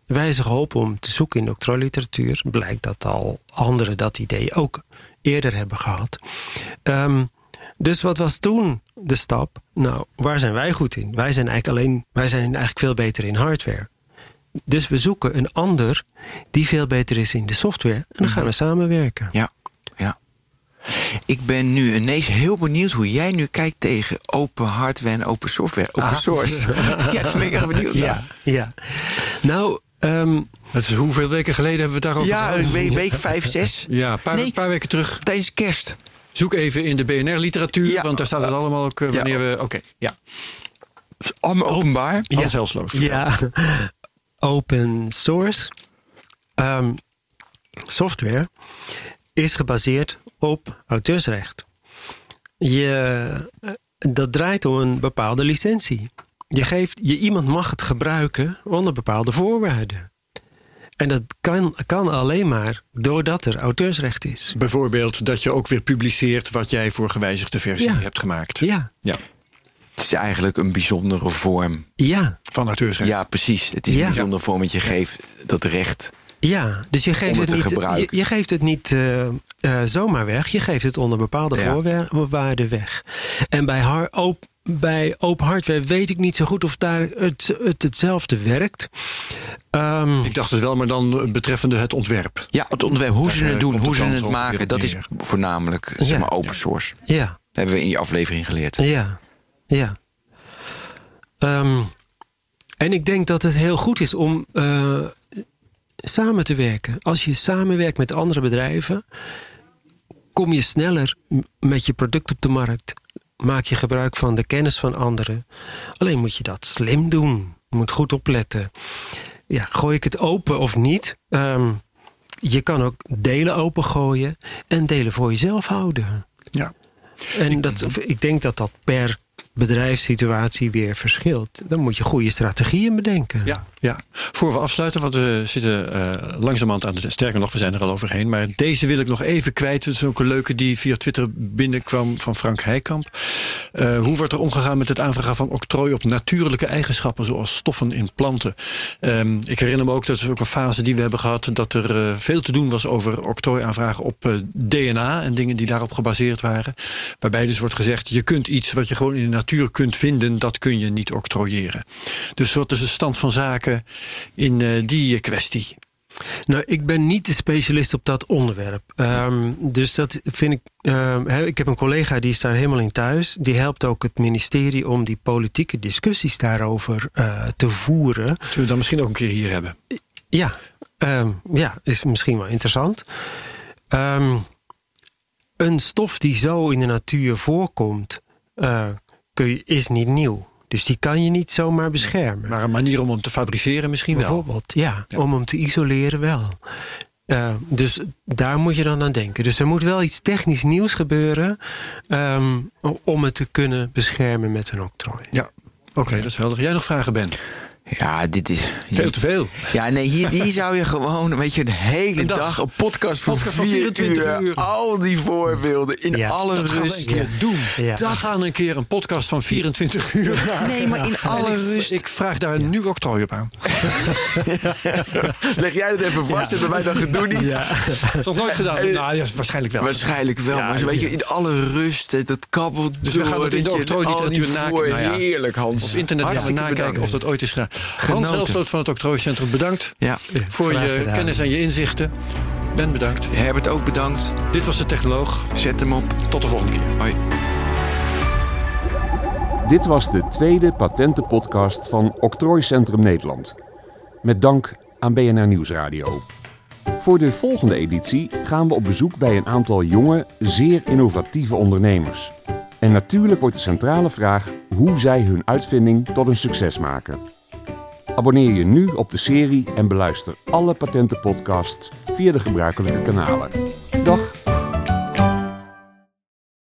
zijn ze geholpen om te zoeken in de octrooiliteratuur. Blijkt dat al anderen dat idee ook eerder hebben gehad. Dus wat was toen de stap? Nou, waar zijn wij goed in? Wij zijn eigenlijk veel beter in hardware. Dus we zoeken een ander die veel beter is in de software. En dan gaan we samenwerken. Ja. Ik ben nu ineens heel benieuwd hoe jij nu kijkt tegen open hardware en open software. Open source. Ja, dat ben ik echt benieuwd. Ja. Nou, dat is hoeveel weken geleden hebben we het daarover gehad? Ja, week 5, 6. Ja, een paar weken terug. Tijdens kerst. Zoek even in de BNR-literatuur, want daar staat het allemaal ook wanneer we... Oké. Openbaar. Hans Helsloot. Ja. Open source software is gebaseerd op auteursrecht. Dat draait om een bepaalde licentie. Iemand mag het gebruiken onder bepaalde voorwaarden. En dat kan alleen maar doordat er auteursrecht is. Bijvoorbeeld dat je ook weer publiceert wat jij voor gewijzigde versie hebt gemaakt. Ja. Het is eigenlijk een bijzondere vorm van auteursrecht. Ja, precies. Het is een bijzondere vorm, want je geeft dat recht dus je geeft om het te gebruiken. Je geeft het niet zomaar weg. Je geeft het onder bepaalde voorwaarden weg. En bij bij open hardware weet ik niet zo goed of daar het hetzelfde werkt. Ik dacht het wel, maar dan betreffende het ontwerp. Ja, het ontwerp. Hoe ze het doen, hoe ze het maken. Dat is voornamelijk zeg maar open source. Ja. Dat hebben we in je aflevering geleerd. Ja, ja. En ik denk dat het heel goed is om samen te werken. Als je samenwerkt met andere bedrijven, kom je sneller met je product op de markt. Maak je gebruik van de kennis van anderen. Alleen moet je dat slim doen. Je moet goed opletten. Ja, gooi ik het open of niet? Je kan ook delen opengooien en delen voor jezelf houden. Ja. En ik denk dat dat per bedrijfssituatie weer verschilt. Dan moet je goede strategieën bedenken. Ja, ja. Voor we afsluiten, want we zitten langzamerhand aan het... Sterker nog, we zijn er al overheen. Maar deze wil ik nog even kwijt. Het is ook een leuke die via Twitter binnenkwam van Frank Heijkamp. Hoe wordt er omgegaan met het aanvragen van octrooi op natuurlijke eigenschappen, zoals stoffen in planten? Ik herinner me ook, dat is ook een fase die we hebben gehad, dat er veel te doen was over octrooi aanvragen op DNA en dingen die daarop gebaseerd waren. Waarbij dus wordt gezegd, je kunt iets wat je gewoon in de natuur kunt vinden, dat kun je niet octrooieren. Dus wat is de stand van zaken in die kwestie? Nou, ik ben niet de specialist op dat onderwerp. Dus dat vind ik... ik heb een collega die is daar helemaal in thuis. Die helpt ook het ministerie om die politieke discussies daarover te voeren. Zullen we dan misschien ook een keer hier hebben? Ja, is misschien wel interessant. Een stof die zo in de natuur voorkomt, is niet nieuw. Dus die kan je niet zomaar beschermen. Maar een manier om hem te fabriceren misschien wel. Bijvoorbeeld, ja. Om hem te isoleren wel. Dus daar moet je dan aan denken. Dus er moet wel iets technisch nieuws gebeuren om het te kunnen beschermen met een octrooi. Ja, oké, dat is helder. Jij nog vragen, Ben? Ja, dit is... Veel te veel. Ja, nee, hier zou je gewoon, weet je, de hele dag een podcast van 24 uur. Al die voorbeelden in alle rust. Dat gaan we een keer doen. Ja. Dat gaan een keer een podcast van 24 uur. Nee, maar in alle rust. Ik vraag daar nu octrooi op aan. Leg jij het even vast en bij mij dan gedoe niet. Ja. Dat is nog nooit gedaan. Waarschijnlijk wel. Waarschijnlijk wel, maar weet je, in alle rust, dat kabbelt dus door. Dus we gaan het in de octrooi niet natuurlijk nakijken. Heerlijk, Hans. Op internet gaan we nakijken of dat ooit is gedaan. Hans Helsloot van het Octrooi Centrum, bedankt voor je kennis en je inzichten. Ben, bedankt. Herbert, ook bedankt. Dit was De Technoloog. Zet hem op. Tot de volgende keer. Hoi. Dit was de tweede patentenpodcast van Octrooi Centrum Nederland. Met dank aan BNR Nieuwsradio. Voor de volgende editie gaan we op bezoek bij een aantal jonge, zeer innovatieve ondernemers. En natuurlijk wordt de centrale vraag hoe zij hun uitvinding tot een succes maken. Abonneer je nu op de serie en beluister alle patentenpodcasts via de gebruikelijke kanalen. Dag!